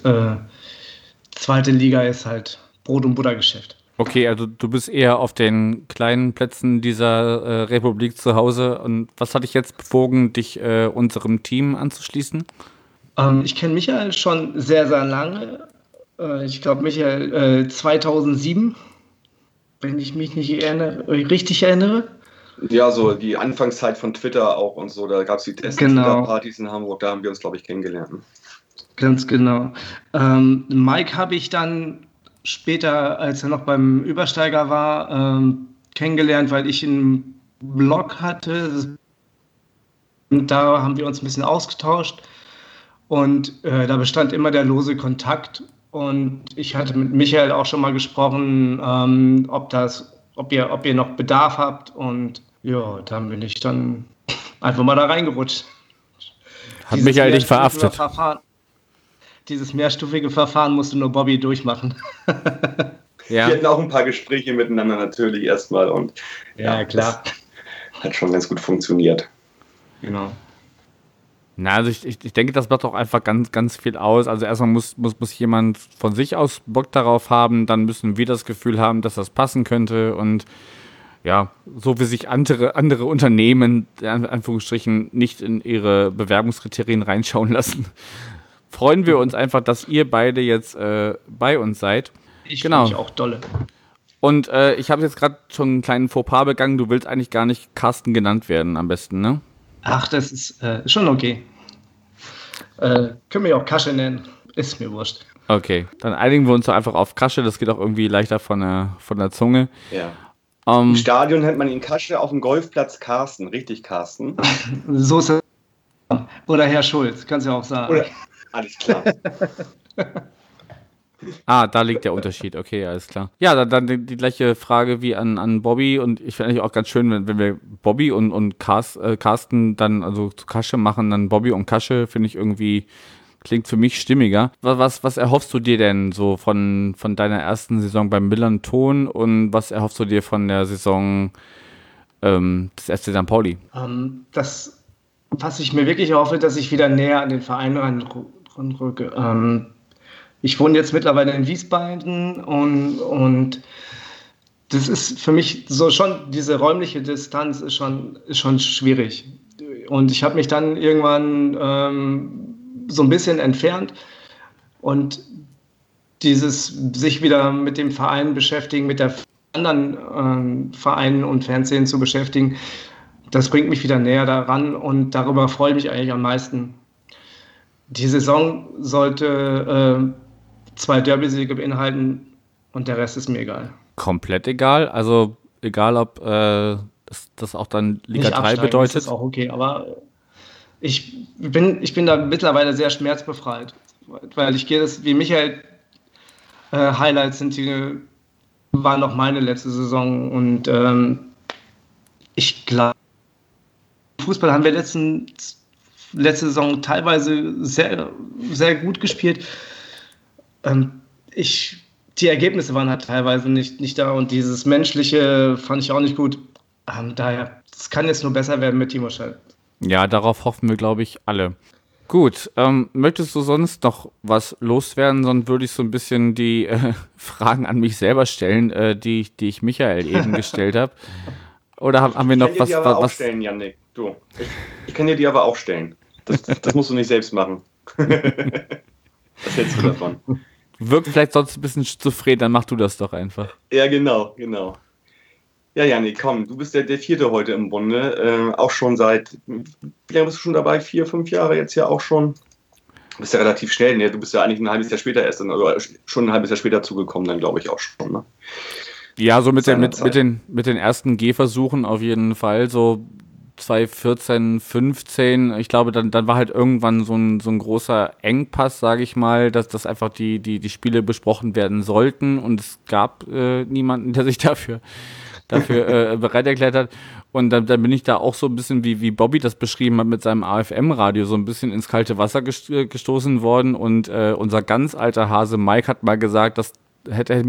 zweite Liga ist halt Brot- und Buttergeschäft. Okay, also du bist eher auf den kleinen Plätzen dieser Republik zu Hause. Und was hat dich jetzt bewogen, dich unserem Team anzuschließen? Ich kenne Michael schon sehr, sehr lange. Ich glaube, Michael 2007, wenn ich mich richtig erinnere. Ja, so die Anfangszeit von Twitter auch und so, da gab es die Twitter-Partys in Hamburg, da haben wir uns, glaube ich, kennengelernt. Ganz genau. Mike habe ich dann später, als er noch beim Übersteiger war, kennengelernt, weil ich einen Blog hatte. Und da haben wir uns ein bisschen ausgetauscht und da bestand immer der lose Kontakt. Und ich hatte mit Michael auch schon mal gesprochen, ob ihr noch Bedarf habt. Und ja, dann bin ich dann einfach mal da reingerutscht. Hat Michael dich verhaftet? Dieses mehrstufige Verfahren musste nur Bobby durchmachen. Ja. Wir hatten auch ein paar Gespräche miteinander natürlich erstmal. Und ja, klar. Hat schon ganz gut funktioniert. Genau. Na, also ich denke, das macht auch einfach ganz, ganz viel aus. Also erstmal muss jemand von sich aus Bock darauf haben, dann müssen wir das Gefühl haben, dass das passen könnte. Und ja, so wie sich andere Unternehmen, in Anführungsstrichen, nicht in ihre Bewerbungskriterien reinschauen lassen, freuen wir uns einfach, dass ihr beide jetzt bei uns seid. Ich finde auch dolle. Und ich habe jetzt gerade schon einen kleinen Fauxpas begangen. Du willst eigentlich gar nicht Carsten genannt werden am besten, ne? Ach, das ist schon okay. Können wir auch Kasche nennen. Ist mir wurscht. Okay, dann einigen wir uns doch einfach auf Kasche. Das geht auch irgendwie leichter von der Zunge. Ja. Im Stadion nennt man ihn Kasche, auf dem Golfplatz Carsten. Richtig, Carsten. So ist es. Oder Herr Schulz, kannst du ja auch sagen. Oder, alles klar. Da liegt der Unterschied. Okay, alles klar. Ja, dann die gleiche Frage wie an Bobby. Und ich finde eigentlich auch ganz schön, wenn wir Bobby und Carsten dann also zu Kasche machen, dann Bobby und Kasche, finde ich irgendwie, klingt für mich stimmiger. Was erhoffst du dir denn so von deiner ersten Saison beim Millerntor und was erhoffst du dir von der Saison des FC St. Pauli? Was ich mir wirklich erhoffe, dass ich wieder näher an den Verein ranrücke. Ich wohne jetzt mittlerweile in Wiesbaden und das ist für mich so schon, diese räumliche Distanz ist schon schwierig. Und ich habe mich dann irgendwann so ein bisschen entfernt und dieses sich wieder mit dem Verein beschäftigen, mit der anderen Vereinen und Fernsehen zu beschäftigen, das bringt mich wieder näher daran und darüber freue ich mich eigentlich am meisten. Die Saison sollte 2 Derby-Siege beinhalten und der Rest ist mir egal. Komplett egal? Also egal, ob das auch dann Liga 3 bedeutet? Das ist auch okay, aber ich bin da mittlerweile sehr schmerzbefreit, weil ich gehe das, wie Michael, Highlights waren auch meine letzte Saison und ich glaube, Fußball haben wir letzte Saison teilweise sehr, sehr gut gespielt. Die Ergebnisse waren halt teilweise nicht da und dieses Menschliche fand ich auch nicht gut. Daher, es kann jetzt nur besser werden mit Timo Schulz. Ja, darauf hoffen wir, glaube ich, alle. Gut, möchtest du sonst noch was loswerden? Sonst würde ich so ein bisschen die Fragen an mich selber stellen, die ich Michael eben gestellt habe. Oder haben wir noch was? Ich kann dir die aber auch stellen, Yannick. Du. Ich kann dir die aber auch stellen. Das musst du nicht selbst machen. Was hältst du davon? Wirkt vielleicht sonst ein bisschen zufrieden, dann mach du das doch einfach. Ja, genau. Ja, Janik, komm, du bist der 4. heute im Bunde. Auch schon seit, wie lange bist du schon dabei? 4, 5 Jahre jetzt ja auch schon. Du bist ja relativ schnell, ne? Du bist ja eigentlich ein halbes Jahr später zugekommen, dann glaube ich auch schon, ne? Ja, so mit den ersten Gehversuchen auf jeden Fall. So 2014, 15, ich glaube, dann war halt irgendwann so ein großer Engpass, sage ich mal, dass einfach die Spiele besprochen werden sollten, und es gab niemanden, der sich dafür bereit erklärt hat. Und dann bin ich da auch so ein bisschen, wie Bobby das beschrieben hat mit seinem AFM-Radio, so ein bisschen ins kalte Wasser gestoßen worden. Und unser ganz alter Hase Mike hat mal gesagt, das hätte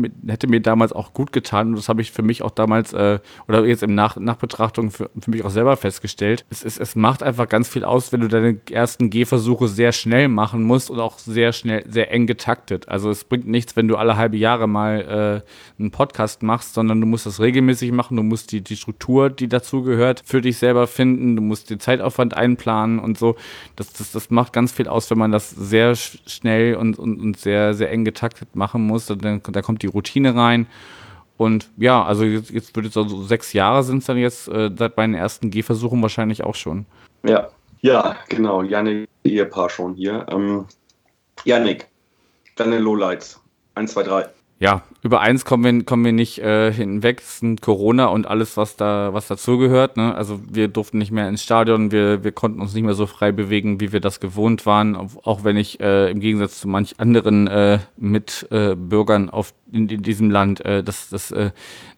mir damals auch gut getan. Und das habe ich für mich auch damals, oder jetzt im Nachbetrachtung für mich auch selber festgestellt. Es macht einfach ganz viel aus, wenn du deine ersten Gehversuche sehr schnell machen musst und auch sehr schnell, sehr eng getaktet. Also es bringt nichts, wenn du alle halbe Jahre mal einen Podcast machst, sondern du musst das regelmäßig machen. Du musst die Struktur, die dazugehört, für dich selber finden. Du musst den Zeitaufwand einplanen und so. Das macht ganz viel aus, wenn man das sehr schnell und sehr, sehr eng getaktet machen muss. Da kommt die Routine rein. Und ja, also jetzt würde es so 6 Jahre sind es dann jetzt, seit meinen ersten Gehversuchen wahrscheinlich auch schon. Ja, genau. Yannick, Ehepaar schon hier. Yannick, deine Lowlights. 1, 2, 3. Ja, über 1 kommen wir nicht hinweg. Es sind Corona und alles, was dazugehört, ne? Also wir durften nicht mehr ins Stadion, wir konnten uns nicht mehr so frei bewegen, wie wir das gewohnt waren. Auch wenn ich im Gegensatz zu manch anderen Mitbürgern in diesem Land das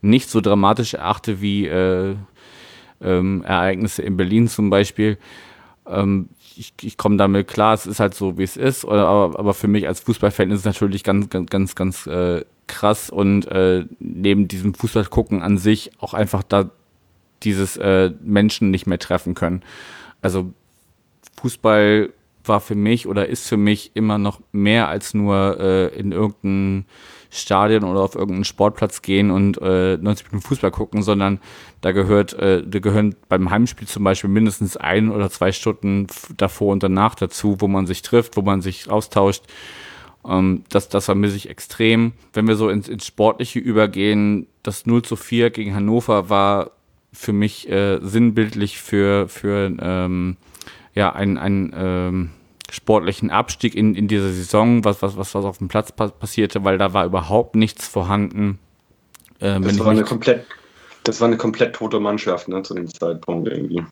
nicht so dramatisch erachte wie Ereignisse in Berlin zum Beispiel. Ich komme damit klar, es ist halt so, wie es ist, aber für mich als Fußballfan ist es natürlich ganz krass, und neben diesem Fußballgucken an sich auch einfach da dieses Menschen nicht mehr treffen können. Also Fußball war für mich oder ist für mich immer noch mehr als nur in irgendein Stadion oder auf irgendeinen Sportplatz gehen und 90 Minuten Fußball gucken, sondern da gehören beim Heimspiel zum Beispiel mindestens 1 oder 2 Stunden davor und danach dazu, wo man sich trifft, wo man sich austauscht. Das vermisse ich extrem. Wenn wir so ins Sportliche übergehen, das 0:4 gegen Hannover war für mich sinnbildlich für einen sportlichen Abstieg in dieser Saison, was auf dem Platz passierte, weil da war überhaupt nichts vorhanden. Das war eine komplett tote Mannschaft, ne, zu dem Zeitpunkt irgendwie,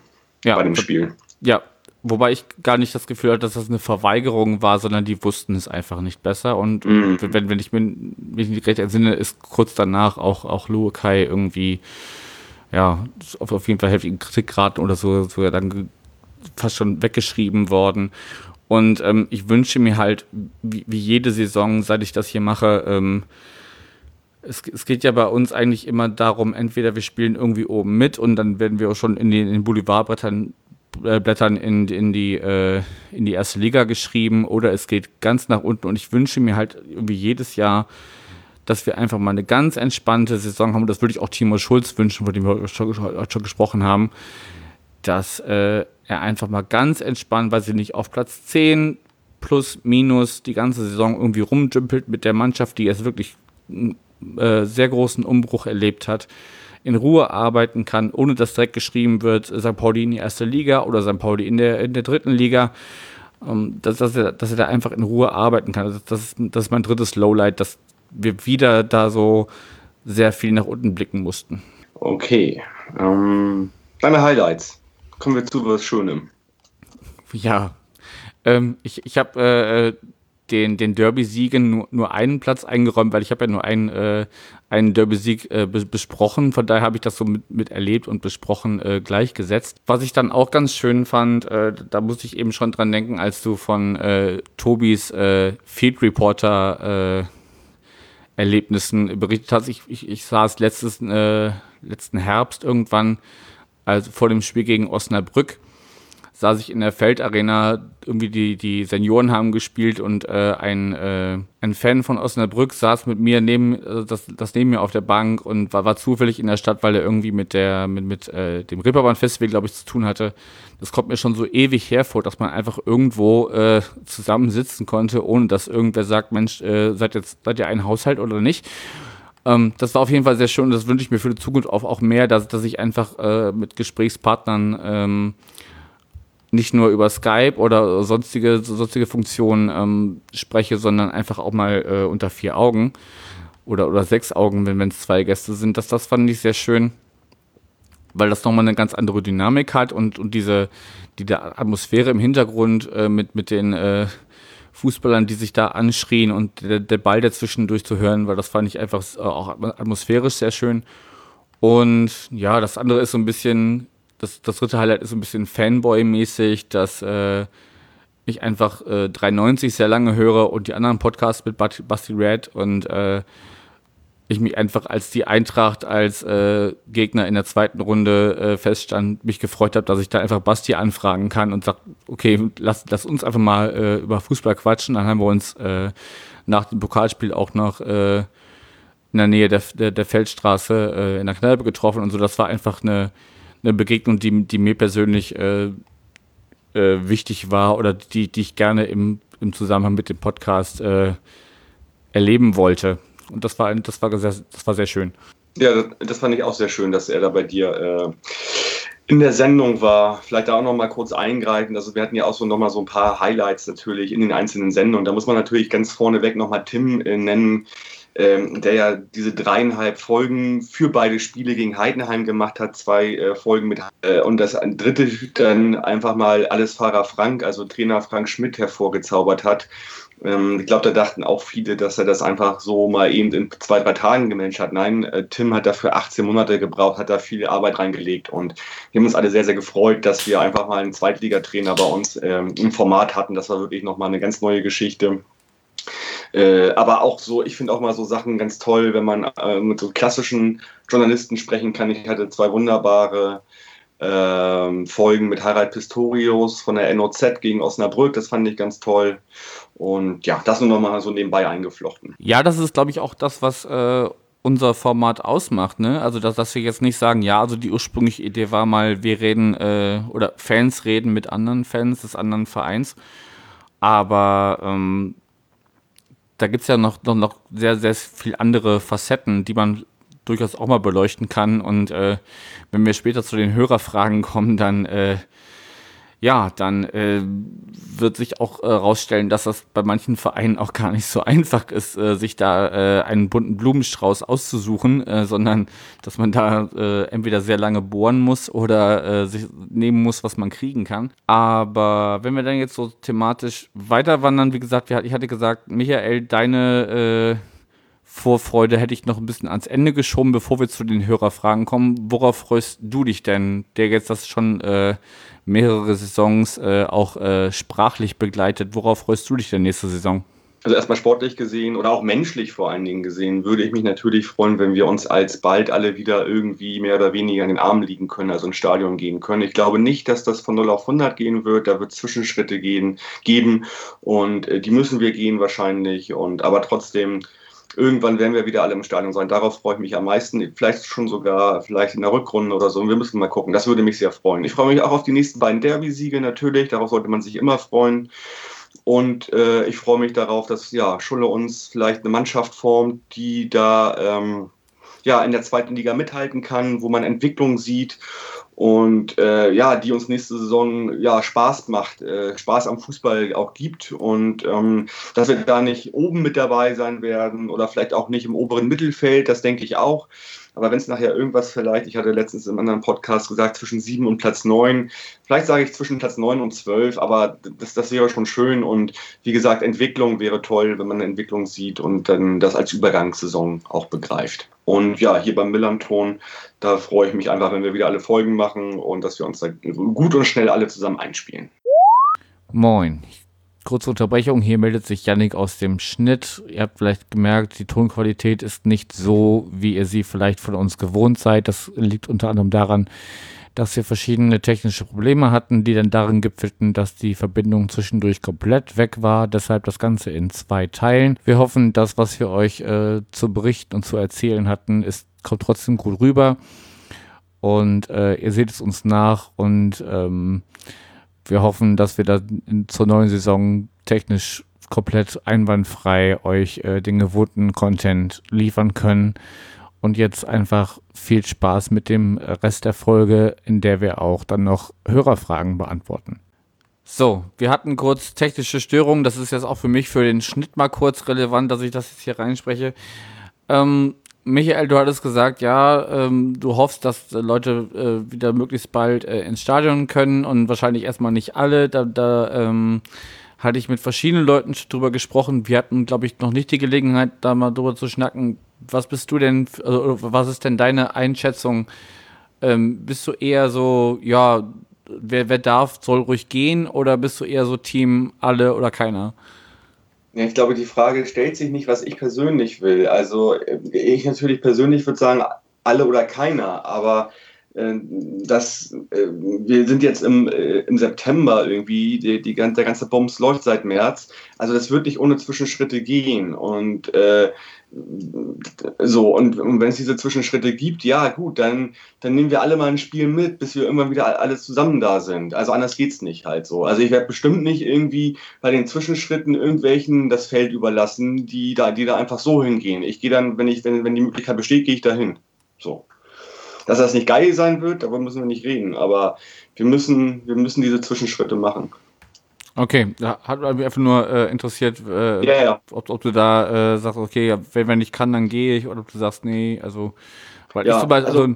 ja, bei dem Spiel. Ja, wobei ich gar nicht das Gefühl hatte, dass das eine Verweigerung war, sondern die wussten es einfach nicht besser. Und wenn ich mich recht entsinne, ist kurz danach auch Luokai irgendwie, ja, auf jeden Fall heftigen Kritikgraden oder so, sogar dann fast schon weggeschrieben worden. Und ich wünsche mir halt, wie jede Saison, seit ich das hier mache, es geht ja bei uns eigentlich immer darum, entweder wir spielen irgendwie oben mit und dann werden wir auch schon in den Boulevardblättern in die erste Liga geschrieben, oder es geht ganz nach unten. Und ich wünsche mir halt irgendwie jedes Jahr, dass wir einfach mal eine ganz entspannte Saison haben. Und das würde ich auch Timo Schulz wünschen, von dem wir schon gesprochen haben, dass er einfach mal ganz entspannt, weil sie nicht auf Platz 10 plus minus die ganze Saison irgendwie rumdümpelt mit der Mannschaft, die jetzt wirklich einen sehr großen Umbruch erlebt hat, in Ruhe arbeiten kann, ohne dass direkt geschrieben wird, St. Pauli in die erste Liga oder St. Pauli in der dritten Liga, dass er da einfach in Ruhe arbeiten kann. Also das ist mein drittes Lowlight, dass wir wieder da so sehr viel nach unten blicken mussten. Okay, deine Highlights. Kommen wir zu was Schönem. Ja, ich habe den Derby-Siegen nur einen Platz eingeräumt, weil ich habe ja nur einen Derby-Sieg besprochen. Von daher habe ich das so mit erlebt und besprochen gleichgesetzt. Was ich dann auch ganz schön fand, da musste ich eben schon dran denken, als du von Tobis Field Reporter Erlebnissen berichtet hast. Ich saß letzten Herbst irgendwann, also vor dem Spiel gegen Osnabrück, saß ich in der Feldarena, irgendwie die Senioren haben gespielt, und ein Fan von Osnabrück saß mit mir neben mir auf der Bank und war zufällig in der Stadt, weil er irgendwie mit dem Ripperbahnfestival, glaube ich, zu tun hatte. Das kommt mir schon so ewig hervor, dass man einfach irgendwo zusammensitzen konnte, ohne dass irgendwer sagt, Mensch, seid ihr ein Haushalt oder nicht? Das war auf jeden Fall sehr schön, und das wünsche ich mir für die Zukunft auch mehr, dass ich einfach mit Gesprächspartnern nicht nur über Skype oder sonstige Funktionen spreche, sondern einfach auch mal unter 4 Augen oder 6 Augen, wenn es 2 Gäste sind. Das fand ich sehr schön. weil das nochmal eine ganz andere Dynamik hat und diese Atmosphäre im Hintergrund mit den Fußballern, die sich da anschrien und der Ball dazwischen durchzuhören, weil das fand ich einfach auch atmosphärisch sehr schön. Und ja, das andere ist so ein bisschen, das dritte Highlight ist so ein bisschen Fanboy-mäßig, dass ich einfach 93 sehr lange höre und die anderen Podcasts mit Basti Red und ich mich einfach als die Eintracht als Gegner in der zweiten Runde feststand, mich gefreut habe, dass ich da einfach Basti anfragen kann und sage, okay, lass uns einfach mal über Fußball quatschen. Dann haben wir uns nach dem Pokalspiel auch noch in der Nähe der Feldstraße in der Kneipe getroffen und so. Das war einfach eine Begegnung, die mir persönlich wichtig war oder die ich gerne im Zusammenhang mit dem Podcast erleben wollte. Und das war sehr schön. Ja, das fand ich auch sehr schön, dass er da bei dir in der Sendung war. Vielleicht da auch noch mal kurz eingreifen. Also wir hatten ja auch so noch mal so ein paar Highlights natürlich in den einzelnen Sendungen. Da muss man natürlich ganz vorneweg noch mal Tim nennen, der ja diese 3,5 Folgen für beide Spiele gegen Heidenheim gemacht hat, 2 Folgen mit und das dritte dann einfach mal Allesfahrer Frank, also Trainer Frank Schmidt hervorgezaubert hat. Ich glaube, da dachten auch viele, dass er das einfach so mal eben in 2-3 Tagen gemanagt hat. Nein, Tim hat dafür 18 Monate gebraucht, hat da viel Arbeit reingelegt und wir haben uns alle sehr, sehr gefreut, dass wir einfach mal einen Zweitligatrainer bei uns im Format hatten. Das war wirklich nochmal eine ganz neue Geschichte. Aber auch so, ich finde auch mal so Sachen ganz toll, wenn man mit so klassischen Journalisten sprechen kann. Ich hatte 2 wunderbare Folgen mit Harald Pistorius von der NOZ gegen Osnabrück, das fand ich ganz toll. Und ja, das nur nochmal so nebenbei eingeflochten. Ja, das ist, glaube ich, auch das, was unser Format ausmacht, ne? Also, dass wir jetzt nicht sagen, ja, also die ursprüngliche Idee war mal, wir reden oder Fans reden mit anderen Fans des anderen Vereins. Aber da gibt es ja noch sehr, sehr viele andere Facetten, die man durchaus auch mal beleuchten kann. Und wenn wir später zu den Hörerfragen kommen, dann wird sich auch rausstellen, dass das bei manchen Vereinen auch gar nicht so einfach ist, sich da einen bunten Blumenstrauß auszusuchen, sondern dass man da entweder sehr lange bohren muss oder sich nehmen muss, was man kriegen kann. Aber wenn wir dann jetzt so thematisch weiter wandern, wie gesagt, ich hatte gesagt, Michael, deine Vorfreude hätte ich noch ein bisschen ans Ende geschoben, bevor wir zu den Hörerfragen kommen. Worauf freust du dich denn, der jetzt das schon mehrere Saisons auch sprachlich begleitet? Worauf freust du dich denn nächste Saison? Also erstmal sportlich gesehen oder auch menschlich vor allen Dingen gesehen, würde ich mich natürlich freuen, wenn wir uns alsbald alle wieder irgendwie mehr oder weniger in den Armen liegen können, also ins Stadion gehen können. Ich glaube nicht, dass das von 0 auf 100 gehen wird, da wird es Zwischenschritte geben und die müssen wir gehen wahrscheinlich, aber trotzdem irgendwann werden wir wieder alle im Stadion sein. Darauf freue ich mich am meisten. Vielleicht in der Rückrunde oder so. Wir müssen mal gucken. Das würde mich sehr freuen. Ich freue mich auch auf die nächsten beiden Derby-Siege natürlich. Darauf sollte man sich immer freuen. Und ich freue mich darauf, dass Schulle uns vielleicht eine Mannschaft formt, die da in der zweiten Liga mithalten kann, wo man Entwicklung sieht und die uns nächste Saison Spaß macht, Spaß am Fußball auch gibt und dass wir da nicht oben mit dabei sein werden oder vielleicht auch nicht im oberen Mittelfeld, das denke ich auch. Aber wenn es nachher irgendwas vielleicht, ich hatte letztens im anderen Podcast gesagt, zwischen 7 und Platz 9, vielleicht sage ich zwischen Platz 9 und 12, aber das wäre schon schön und wie gesagt, Entwicklung wäre toll, wenn man eine Entwicklung sieht und dann das als Übergangssaison auch begreift. Und ja, hier beim Millerntor, da freue ich mich einfach, wenn wir wieder alle Folgen machen und dass wir uns da gut und schnell alle zusammen einspielen. Moin. Kurze Unterbrechung, hier meldet sich Yannick aus dem Schnitt. Ihr habt vielleicht gemerkt, die Tonqualität ist nicht so, wie ihr sie vielleicht von uns gewohnt seid. Das liegt unter anderem daran, dass wir verschiedene technische Probleme hatten, die dann darin gipfelten, dass die Verbindung zwischendurch komplett weg war. Deshalb das Ganze in 2 Teilen. Wir hoffen, das, was wir euch zu berichten und zu erzählen hatten, kommt trotzdem gut rüber. Und ihr seht es uns nach und wir hoffen, dass wir da zur neuen Saison technisch komplett einwandfrei euch den gewohnten Content liefern können. Und jetzt einfach viel Spaß mit dem Rest der Folge, in der wir auch dann noch Hörerfragen beantworten. So, wir hatten kurz technische Störungen. Das ist jetzt auch für mich für den Schnitt mal kurz relevant, dass ich das jetzt hier reinspreche. Michael, du hattest gesagt, ja, du hoffst, dass Leute wieder möglichst bald ins Stadion können und wahrscheinlich erstmal nicht alle. Da hatte ich mit verschiedenen Leuten drüber gesprochen. Wir hatten, glaube ich, noch nicht die Gelegenheit, da mal drüber zu schnacken. Was bist du denn, also, was ist denn deine Einschätzung? Bist du eher so, ja, wer darf, soll ruhig gehen, oder bist du eher so Team alle oder keiner? Ja, ich glaube, die Frage stellt sich nicht, was ich persönlich will. Also ich natürlich persönlich würde sagen, alle oder keiner, aber wir sind jetzt im September irgendwie, der ganze Bums läuft seit März, also das wird nicht ohne Zwischenschritte gehen und und wenn es diese Zwischenschritte gibt, ja gut, dann nehmen wir alle mal ein Spiel mit, bis wir irgendwann wieder alle zusammen da sind. Also anders geht's nicht halt so. Also ich werde bestimmt nicht irgendwie bei den Zwischenschritten irgendwelchen das Feld überlassen, die da einfach so hingehen. Ich gehe dann, wenn die Möglichkeit besteht, gehe ich dahin. So. Dass das nicht geil sein wird, darüber müssen wir nicht reden, aber wir müssen diese Zwischenschritte machen. Okay, da hat mich einfach nur interessiert, ja. Ob du da sagst, okay, wenn ich kann, dann gehe ich, oder ob du sagst, nee, also, weil ja, ich zum Beispiel, also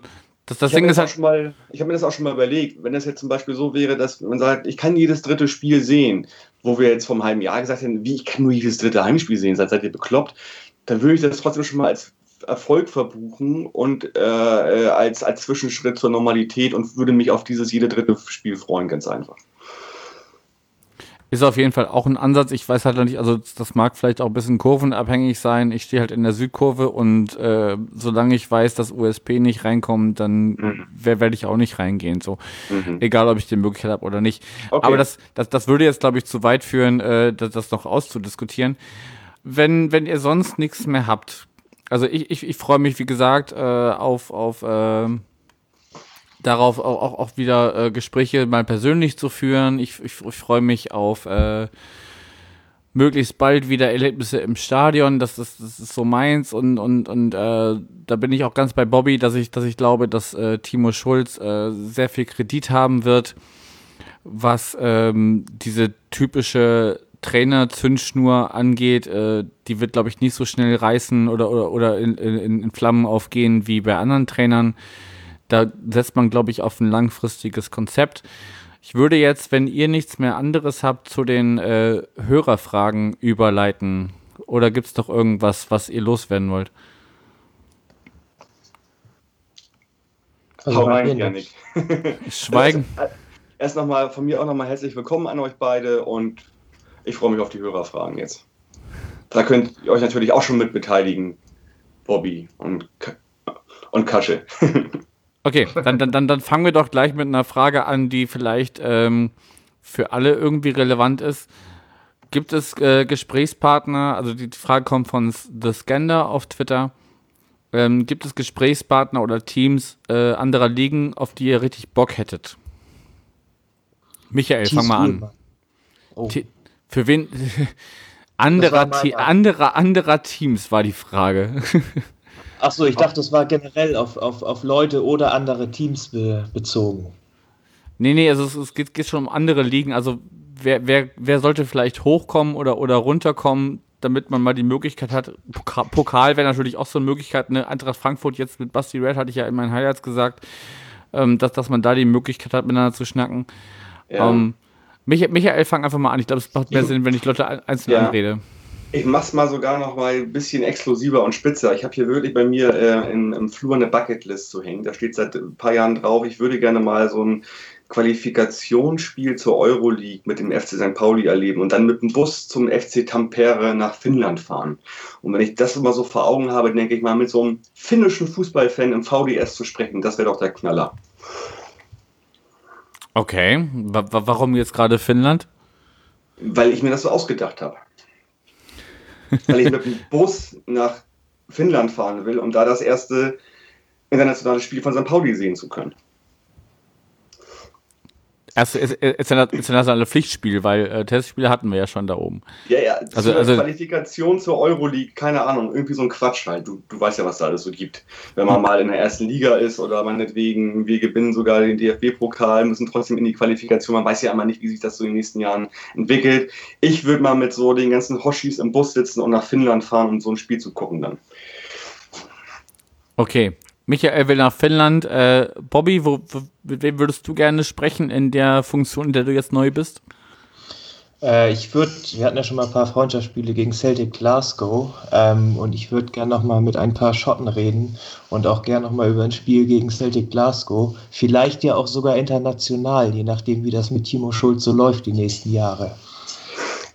das Ding ist halt schon mal, ich habe mir das auch schon mal überlegt, wenn das jetzt zum Beispiel so wäre, dass man sagt, ich kann jedes dritte Spiel sehen, wo wir jetzt vor einem halben Jahr gesagt haben, wie, ich kann nur jedes dritte Heimspiel sehen, seid ihr bekloppt, dann würde ich das trotzdem schon mal als Erfolg verbuchen und als Zwischenschritt zur Normalität und würde mich auf dieses jede dritte Spiel freuen, ganz einfach. Ist auf jeden Fall auch ein Ansatz. Ich weiß halt noch nicht, also das mag vielleicht auch ein bisschen kurvenabhängig sein. Ich stehe halt in der Südkurve und solange ich weiß, dass USP nicht reinkommt, dann werde ich auch nicht reingehen. So, egal, ob ich die Möglichkeit habe oder nicht. Okay. Aber das würde jetzt, glaube ich, zu weit führen, das noch auszudiskutieren. Wenn ihr sonst nichts mehr habt, also ich freue mich, wie gesagt, darauf auch wieder Gespräche mal persönlich zu führen. Ich freue mich auf möglichst bald wieder Erlebnisse im Stadion. Das ist so meins und da bin ich auch ganz bei Bobby, dass ich glaube, dass Timo Schulz sehr viel Kredit haben wird, was diese typische Trainer-Zündschnur angeht, die wird, glaube ich, nicht so schnell reißen oder in Flammen aufgehen wie bei anderen Trainern. Da setzt man, glaube ich, auf ein langfristiges Konzept. Ich würde jetzt, wenn ihr nichts mehr anderes habt, zu den Hörerfragen überleiten. Oder gibt es noch irgendwas, was ihr loswerden wollt? Also, Janik. Schweigen. Erst nochmal von mir auch nochmal herzlich willkommen an euch beide und ich freue mich auf die Hörerfragen jetzt. Da könnt ihr euch natürlich auch schon mit beteiligen, Bobby und Kasche. Okay, dann fangen wir doch gleich mit einer Frage an, die vielleicht für alle irgendwie relevant ist. Gibt es Gesprächspartner, also die Frage kommt von The Scander auf Twitter, gibt es Gesprächspartner oder Teams anderer Ligen, auf die ihr richtig Bock hättet? Michael, fang mal an. Oh. Für wen? Anderer Teams war die Frage. Achso, ich dachte, das war generell auf Leute oder andere Teams bezogen. Nee, also es geht schon um andere Ligen. Also wer sollte vielleicht hochkommen oder runterkommen, damit man mal die Möglichkeit hat. Pokal wäre natürlich auch so eine Möglichkeit. Ne? Eintracht Frankfurt jetzt mit Basti Red, hatte ich ja in meinen Highlights gesagt, dass man da die Möglichkeit hat, miteinander zu schnacken. Ja. Michael, fang einfach mal an. Ich glaube, es macht mehr Sinn, wenn ich Leute einzeln anrede. Ich mach's mal sogar noch mal ein bisschen exklusiver und spitzer. Ich habe hier wirklich bei mir im Flur eine Bucketlist zu hängen. Da steht seit ein paar Jahren drauf, ich würde gerne mal so ein Qualifikationsspiel zur Euroleague mit dem FC St. Pauli erleben und dann mit dem Bus zum FC Tampere nach Finnland fahren. Und wenn ich das immer so vor Augen habe, denke ich mal, mit so einem finnischen Fußballfan im VDS zu sprechen, das wäre doch der Knaller. Okay, warum jetzt gerade Finnland? Weil ich mir das so ausgedacht habe. Weil ich mit dem Bus nach Finnland fahren will, um da das erste internationale Spiel von St. Pauli sehen zu können. Erste internationale Pflichtspiel, weil Testspiele hatten wir ja schon da oben. Ja, also Qualifikation zur Euroleague, keine Ahnung, irgendwie so ein Quatsch halt. Du weißt ja, was da alles so gibt. Wenn man mal in der ersten Liga ist oder meinetwegen, wir gewinnen sogar den DFB-Pokal, müssen trotzdem in die Qualifikation. Man weiß ja immer nicht, wie sich das so in den nächsten Jahren entwickelt. Ich würde mal mit so den ganzen Hoshis im Bus sitzen und nach Finnland fahren, um so ein Spiel zu gucken dann. Okay. Michael will nach Finnland. Bobby, mit wem würdest du gerne sprechen in der Funktion, in der du jetzt neu bist? Wir hatten ja schon mal ein paar Freundschaftsspiele gegen Celtic Glasgow und ich würde gerne nochmal mit ein paar Schotten reden und auch gerne nochmal über ein Spiel gegen Celtic Glasgow, vielleicht ja auch sogar international, je nachdem wie das mit Timo Schulz so läuft die nächsten Jahre.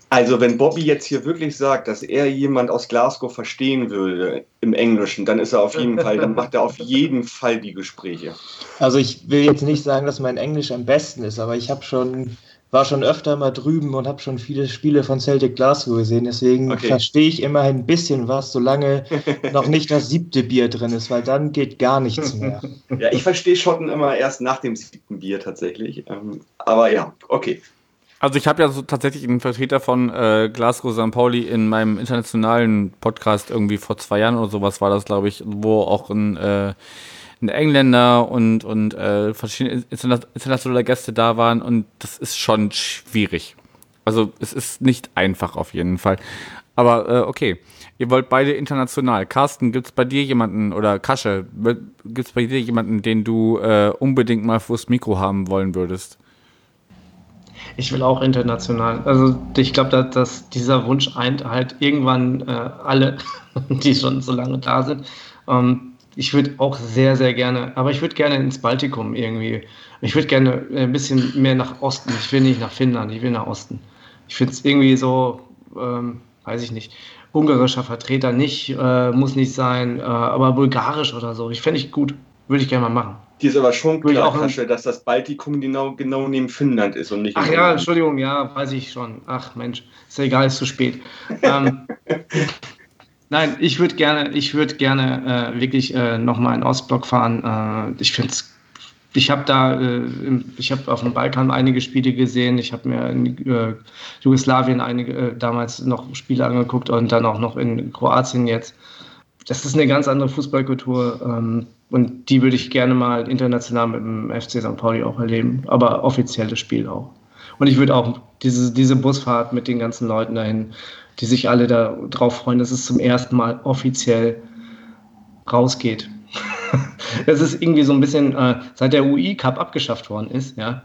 Also wenn Bobby jetzt hier wirklich sagt, dass er jemand aus Glasgow verstehen würde im Englischen, dann ist er auf jeden Fall, dann macht er auf jeden Fall die Gespräche. Also ich will jetzt nicht sagen, dass mein Englisch am besten ist, aber ich war schon öfter mal drüben und habe schon viele Spiele von Celtic Glasgow gesehen. Deswegen verstehe ich immerhin ein bisschen was, solange noch nicht das 7. Bier drin ist, weil dann geht gar nichts mehr. Ja, ich verstehe Schotten immer erst nach dem 7. Bier tatsächlich. Aber ja, okay. Also ich habe ja so tatsächlich einen Vertreter von Glasgow St. Pauli in meinem internationalen Podcast irgendwie vor 2 Jahren oder sowas war das, glaube ich, wo auch ein Engländer und verschiedene internationale Gäste da waren und das ist schon schwierig. Also es ist nicht einfach auf jeden Fall. Aber okay, ihr wollt beide international. Carsten, gibt es bei dir jemanden, oder Kasche, gibt es bei dir jemanden, den du unbedingt mal fürs Mikro haben wollen würdest? Ich will auch international. Also ich glaube, dass dieser Wunsch eint halt irgendwann alle, die schon so lange da sind. Ich würde auch sehr, sehr gerne, aber ich würde gerne ins Baltikum irgendwie. Ich würde gerne ein bisschen mehr nach Osten. Ich will nicht nach Finnland, ich will nach Osten. Ich finde es irgendwie so, weiß ich nicht, ungarischer Vertreter nicht, muss nicht sein, aber bulgarisch oder so. Ich fände ich gut, würde ich gerne mal machen. Dir ist aber schon klar, Kasche, dass das Baltikum genau neben Finnland ist und nicht. Ach ja, Entschuldigung, ja, weiß ich schon. Ach Mensch, ist ja egal, ist zu spät. Nein, ich würde gerne wirklich nochmal in den Ostblock fahren. Ich habe auf dem Balkan einige Spiele gesehen. Ich habe mir in Jugoslawien einige damals noch Spiele angeguckt und dann auch noch in Kroatien jetzt. Das ist eine ganz andere Fußballkultur und die würde ich gerne mal international mit dem FC St. Pauli auch erleben, aber offizielles Spiel auch. Und ich würde auch diese Busfahrt mit den ganzen Leuten dahin, die sich alle da drauf freuen, dass es zum ersten Mal offiziell rausgeht. Das ist irgendwie so ein bisschen, seit der UI Cup abgeschafft worden ist, ja,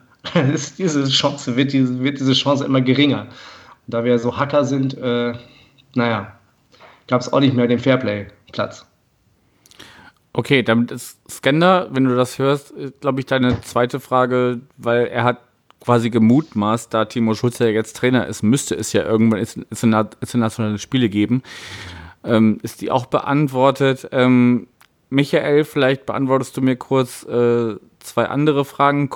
ist diese Chance immer geringer. Und da wir so Hacker sind, gab es auch nicht mehr den Fairplay-Platz. Okay, damit ist Skender, wenn du das hörst, glaube ich, deine zweite Frage, weil er hat quasi gemutmaßt, da Timo Schulz ja jetzt Trainer ist, müsste es ja irgendwann internationale Spiele geben. Ist die auch beantwortet? Michael, vielleicht beantwortest du mir kurz 2 andere Fragen,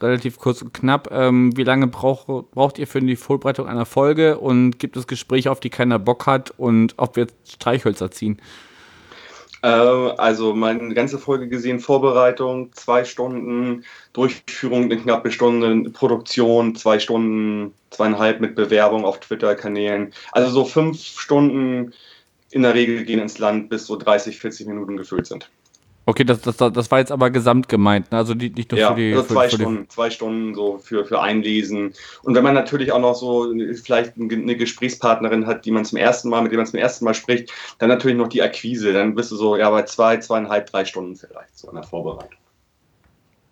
relativ kurz und knapp. Wie lange braucht ihr für die Vorbereitung einer Folge und gibt es Gespräche, auf die keiner Bock hat und ob wir Streichhölzer ziehen? Also meine ganze Folge gesehen, Vorbereitung, 2 Stunden, Durchführung eine knappe Stunde, Produktion 2 Stunden, 2,5 mit Bewerbung auf Twitter-Kanälen. Also so 5 Stunden in der Regel gehen ins Land, bis so 30, 40 Minuten gefüllt sind. Okay, das war jetzt aber gesamt gemeint, ne? Also nicht nur für die... Ja, also 2 Stunden so für Einlesen. Und wenn man natürlich auch noch so vielleicht eine Gesprächspartnerin hat, mit der man zum ersten Mal spricht, dann natürlich noch die Akquise. Dann bist du so bei 2, 2,5, 3 Stunden vielleicht so in der Vorbereitung.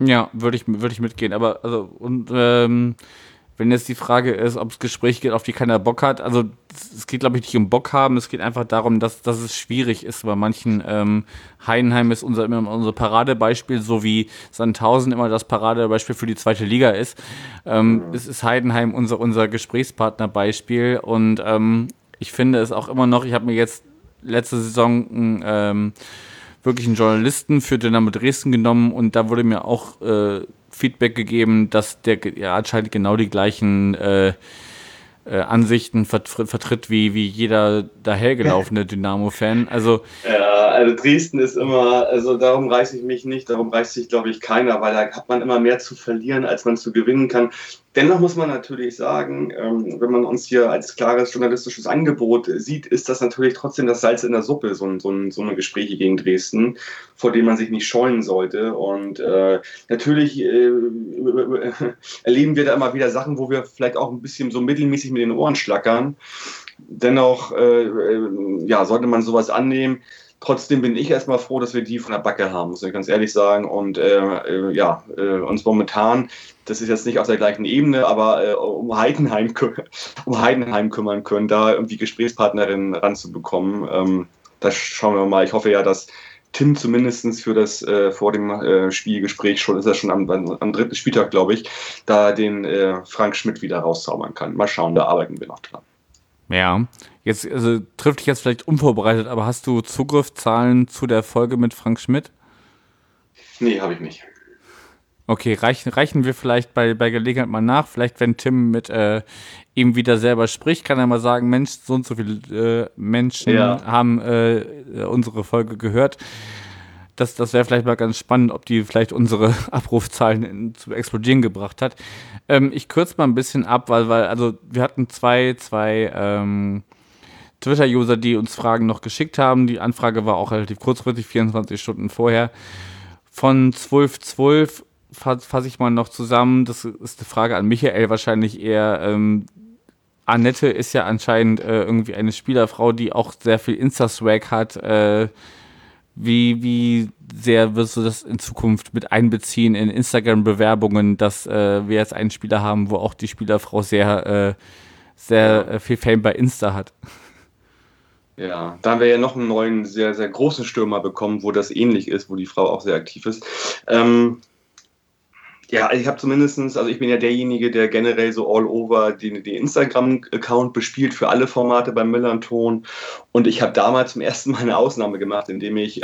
Ja, würde ich mitgehen. Aber also wenn jetzt die Frage ist, ob es Gespräche geht, auf die keiner Bock hat, also es geht, glaube ich, nicht um Bock haben, es geht einfach darum, dass es schwierig ist bei manchen. Heidenheim ist immer unser Paradebeispiel, so wie Sandhausen immer das Paradebeispiel für die zweite Liga ist. Es ist Heidenheim unser Gesprächspartnerbeispiel und ich finde es auch immer noch, ich habe mir jetzt letzte Saison wirklich einen Journalisten für Dynamo Dresden genommen und da wurde mir auch Feedback gegeben, dass der anscheinend genau die gleichen Ansichten vertritt wie jeder dahergelaufene Dynamo-Fan. Also Dresden ist immer, also darum reiße ich mich nicht, darum reißt sich, glaube ich, keiner, weil da hat man immer mehr zu verlieren, als man zu gewinnen kann. Dennoch muss man natürlich sagen, wenn man uns hier als klares journalistisches Angebot sieht, ist das natürlich trotzdem das Salz in der Suppe, so eine Gespräche gegen Dresden, vor denen man sich nicht scheuen sollte. Und natürlich erleben wir da immer wieder Sachen, wo wir vielleicht auch ein bisschen so mittelmäßig mit den Ohren schlackern. Dennoch sollte man sowas annehmen. Trotzdem bin ich erstmal froh, dass wir die von der Backe haben, muss ich ganz ehrlich sagen. Und uns momentan, das ist jetzt nicht auf der gleichen Ebene, aber um Heidenheim kümmern können, da irgendwie Gesprächspartnerinnen ranzubekommen. Das schauen wir mal. Ich hoffe ja, dass Tim zumindest für das vor dem Spielgespräch schon, ist er schon am dritten Spieltag, glaube ich, da den Frank Schmidt wieder rauszaubern kann. Mal schauen, da arbeiten wir noch dran. Ja, jetzt also, trifft dich jetzt vielleicht unvorbereitet, aber hast du Zugriffszahlen zu der Folge mit Frank Schmidt? Nee, habe ich nicht. Okay, reichen wir vielleicht bei Gelegenheit mal nach. Vielleicht, wenn Tim mit ihm wieder selber spricht, kann er mal sagen, Mensch, so und so viele Menschen haben unsere Folge gehört. Das wäre vielleicht mal ganz spannend, ob die vielleicht unsere Abrufzahlen zu explodieren gebracht hat. Ich kürze mal ein bisschen ab, weil also wir hatten zwei Twitter-User, die uns Fragen noch geschickt haben. Die Anfrage war auch relativ kurzfristig, 24 Stunden vorher. Von 12.12 fasse ich mal noch zusammen. Das ist eine Frage an Michael wahrscheinlich eher. Annette ist ja anscheinend irgendwie eine Spielerfrau, die auch sehr viel Insta-Swag hat. Wie sehr wirst du das in Zukunft mit einbeziehen in Instagram-Bewerbungen, dass wir jetzt einen Spieler haben, wo auch die Spielerfrau sehr viel Fame bei Insta hat? Ja, da haben wir ja noch einen neuen, sehr, sehr großen Stürmer bekommen, wo das ähnlich ist, wo die Frau auch sehr aktiv ist. Ich bin ja derjenige, der generell so all over den Instagram-Account bespielt für alle Formate beim Millerntor. Und ich habe damals zum ersten Mal eine Ausnahme gemacht, indem ich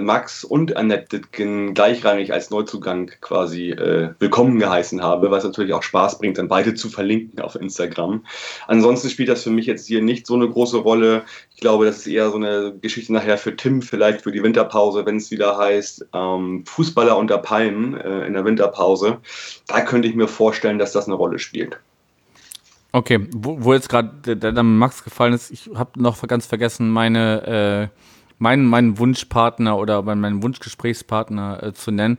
Max und Annette Dittgen gleichrangig als Neuzugang quasi willkommen geheißen habe, was natürlich auch Spaß bringt, dann beide zu verlinken auf Instagram. Ansonsten spielt das für mich jetzt hier nicht so eine große Rolle. Ich glaube, das ist eher so eine Geschichte nachher für Tim, vielleicht für die Winterpause, wenn es wieder heißt, Fußballer unter Palmen in der Winterpause. Da könnte ich mir vorstellen, dass das eine Rolle spielt. Okay, wo jetzt gerade der Name Max gefallen ist, ich habe noch ganz vergessen, meinen Wunschpartner oder meinen Wunschgesprächspartner zu nennen.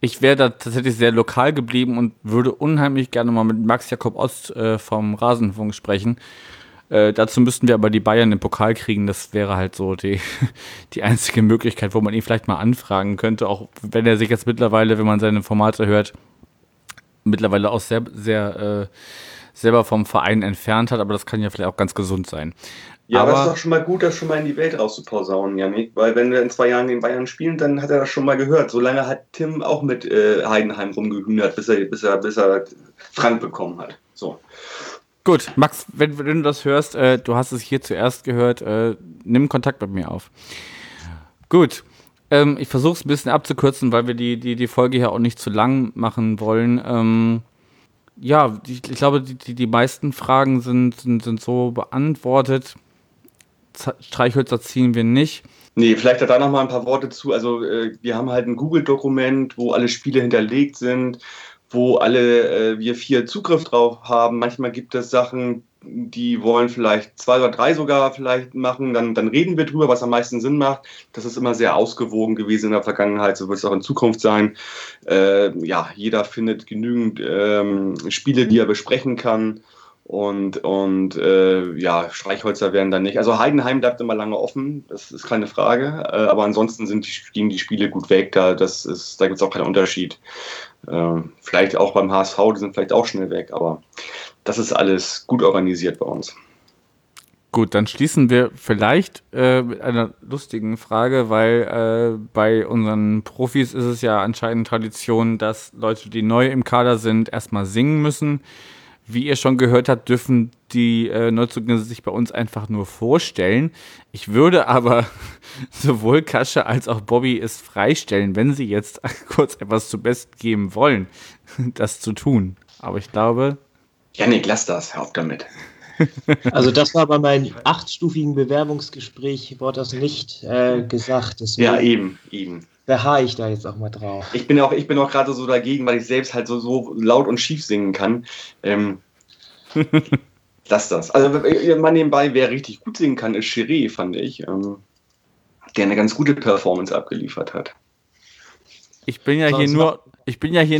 Ich wäre da tatsächlich sehr lokal geblieben und würde unheimlich gerne mal mit Max Jakob Ost vom Rasenfunk sprechen. Dazu müssten wir aber die Bayern im Pokal kriegen. Das wäre halt so die einzige Möglichkeit, wo man ihn vielleicht mal anfragen könnte, auch wenn er sich jetzt mittlerweile, wenn man seine Formate hört, mittlerweile auch sehr, sehr selber vom Verein entfernt hat, aber das kann ja vielleicht auch ganz gesund sein. Ja, aber es ist doch schon mal gut, das schon mal in die Welt rauszuposaunen, Janik, weil wenn wir in 2 Jahren gegen Bayern spielen, dann hat er das schon mal gehört. So lange hat Tim auch mit Heidenheim rumgehühnert, bis er Frank bekommen hat. So. Gut, Max, wenn du das hörst, du hast es hier zuerst gehört, nimm Kontakt mit mir auf. Gut, ich versuche es ein bisschen abzukürzen, weil wir die Folge ja auch nicht zu lang machen wollen. Ja, ich glaube, die meisten Fragen sind so beantwortet. Streichhölzer ziehen wir nicht. Nee, vielleicht da noch mal ein paar Worte zu. Also wir haben halt ein Google-Dokument, wo alle Spiele hinterlegt sind, wo alle wir 4 Zugriff drauf haben. Manchmal gibt es Sachen, die wollen vielleicht 2 oder 3 sogar vielleicht machen. Dann reden wir drüber, was am meisten Sinn macht. Das ist immer sehr ausgewogen gewesen in der Vergangenheit. So wird es auch in Zukunft sein. Jeder findet genügend Spiele, die er besprechen kann. Und Streichhölzer werden dann nicht. Also Heidenheim bleibt immer lange offen, das ist keine Frage. Aber ansonsten gehen die Spiele gut weg, da gibt es auch keinen Unterschied. Vielleicht auch beim HSV, die sind vielleicht auch schnell weg, aber das ist alles gut organisiert bei uns. Gut, dann schließen wir vielleicht mit einer lustigen Frage, weil bei unseren Profis ist es ja anscheinend Tradition, dass Leute, die neu im Kader sind, erstmal singen müssen. Wie ihr schon gehört habt, dürfen die Neuzugänge sich bei uns einfach nur vorstellen. Ich würde aber sowohl Kasche als auch Bobby es freistellen, wenn sie jetzt kurz etwas zu Besten geben wollen, das zu tun. Aber ich glaube... Yannick, lass das, hör auf damit. Also das war bei meinem 8-stufigen Bewerbungsgespräch, wurde das nicht gesagt. Deswegen. Ja, eben. Beharre ich da jetzt auch mal drauf. Ich bin auch gerade so dagegen, weil ich selbst halt so laut und schief singen kann. Lass das. Also man nebenbei, wer richtig gut singen kann, ist Chiré, fand ich, der eine ganz gute Performance abgeliefert hat. Ich bin ja hier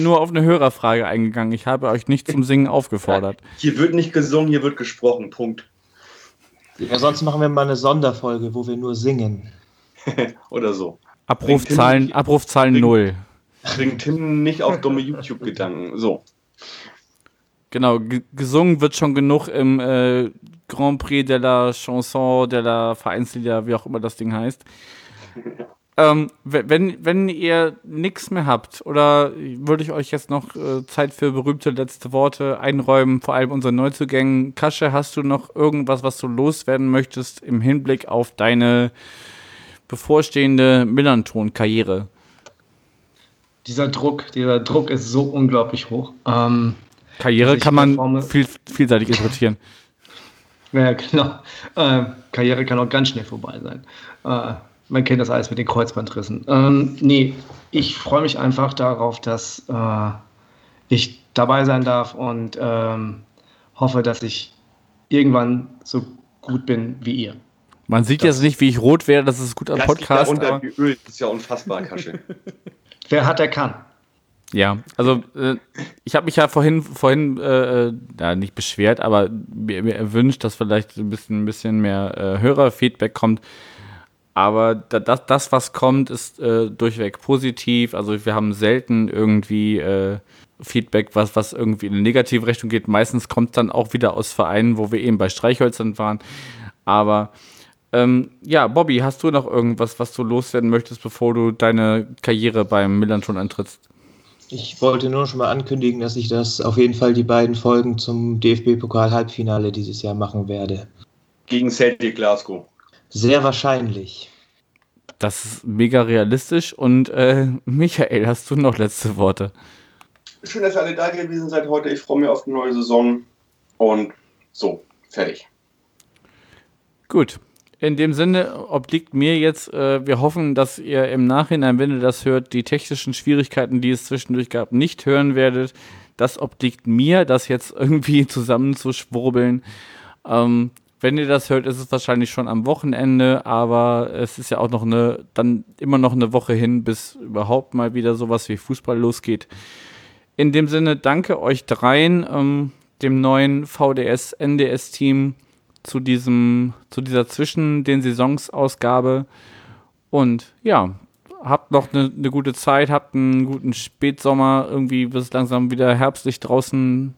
nur auf eine Hörerfrage eingegangen. Ich habe euch nicht zum Singen aufgefordert. Hier wird nicht gesungen, hier wird gesprochen. Punkt. Ja, sonst machen wir mal eine Sonderfolge, wo wir nur singen. Oder so. Abrufzahlen 0. Bring Tim nicht auf dumme YouTube-Gedanken. So. Genau, gesungen wird schon genug im Grand Prix de la Chanson, de la Vereinslieder, wie auch immer das Ding heißt. Wenn ihr nichts mehr habt, oder würde ich euch jetzt noch Zeit für berühmte letzte Worte einräumen, vor allem unseren Neuzugängen. Kasche, hast du noch irgendwas, was du loswerden möchtest im Hinblick auf deine bevorstehende Millernton-Karriere? Dieser Druck ist so unglaublich hoch. Karriere kann man vielseitig interpretieren. Ja, genau. Karriere kann auch ganz schnell vorbei sein. Man kennt das alles mit den Kreuzbandrissen. Ich freue mich einfach darauf, dass ich dabei sein darf und hoffe, dass ich irgendwann so gut bin wie ihr. Man sieht das jetzt nicht, wie ich rot werde, das ist gut am Podcast. Geölt, das ist ja unfassbar, Kasche. Wer hat, der kann. Ja, also ich habe mich ja vorhin nicht beschwert, aber mir erwünscht, dass vielleicht ein bisschen mehr Hörerfeedback kommt. Aber das, was kommt, ist durchweg positiv. Also wir haben selten irgendwie Feedback, was irgendwie in eine negative Richtung geht. Meistens kommt es dann auch wieder aus Vereinen, wo wir eben bei Streichhölzern waren. Aber Bobby, hast du noch irgendwas, was du loswerden möchtest, bevor du deine Karriere beim Millernton antrittst? Ich wollte nur schon mal ankündigen, dass ich das auf jeden Fall die beiden Folgen zum DFB-Pokal-Halbfinale dieses Jahr machen werde. Gegen Celtic Glasgow. Sehr wahrscheinlich. Das ist mega realistisch. Und Michael, hast du noch letzte Worte? Schön, dass ihr alle da gewesen seid heute. Ich freue mich auf die neue Saison. Und so, fertig. Gut. In dem Sinne obliegt mir jetzt, wir hoffen, dass ihr im Nachhinein, wenn ihr das hört, die technischen Schwierigkeiten, die es zwischendurch gab, nicht hören werdet. Das obliegt mir, das jetzt irgendwie zusammenzuschwurbeln. Wenn ihr das hört, ist es wahrscheinlich schon am Wochenende, aber es ist ja auch noch dann immer noch eine Woche hin, bis überhaupt mal wieder sowas wie Fußball losgeht. In dem Sinne, danke euch dreien, dem neuen VDS NDS-Team zu dieser zwischen den Saisonsausgabe. Und ja, habt noch eine gute Zeit, habt einen guten Spätsommer, irgendwie wird es langsam wieder herbstlich draußen.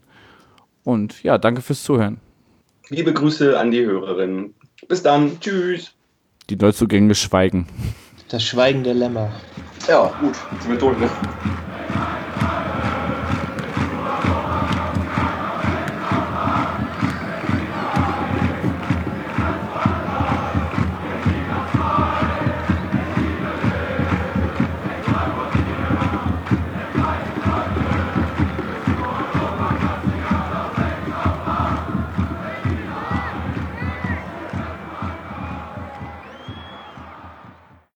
Und ja, danke fürs Zuhören. Liebe Grüße an die Hörerinnen. Bis dann. Tschüss. Die Neuzugänge schweigen. Das Schweigen der Lämmer. Ja, gut. Jetzt sind wir durch, ne?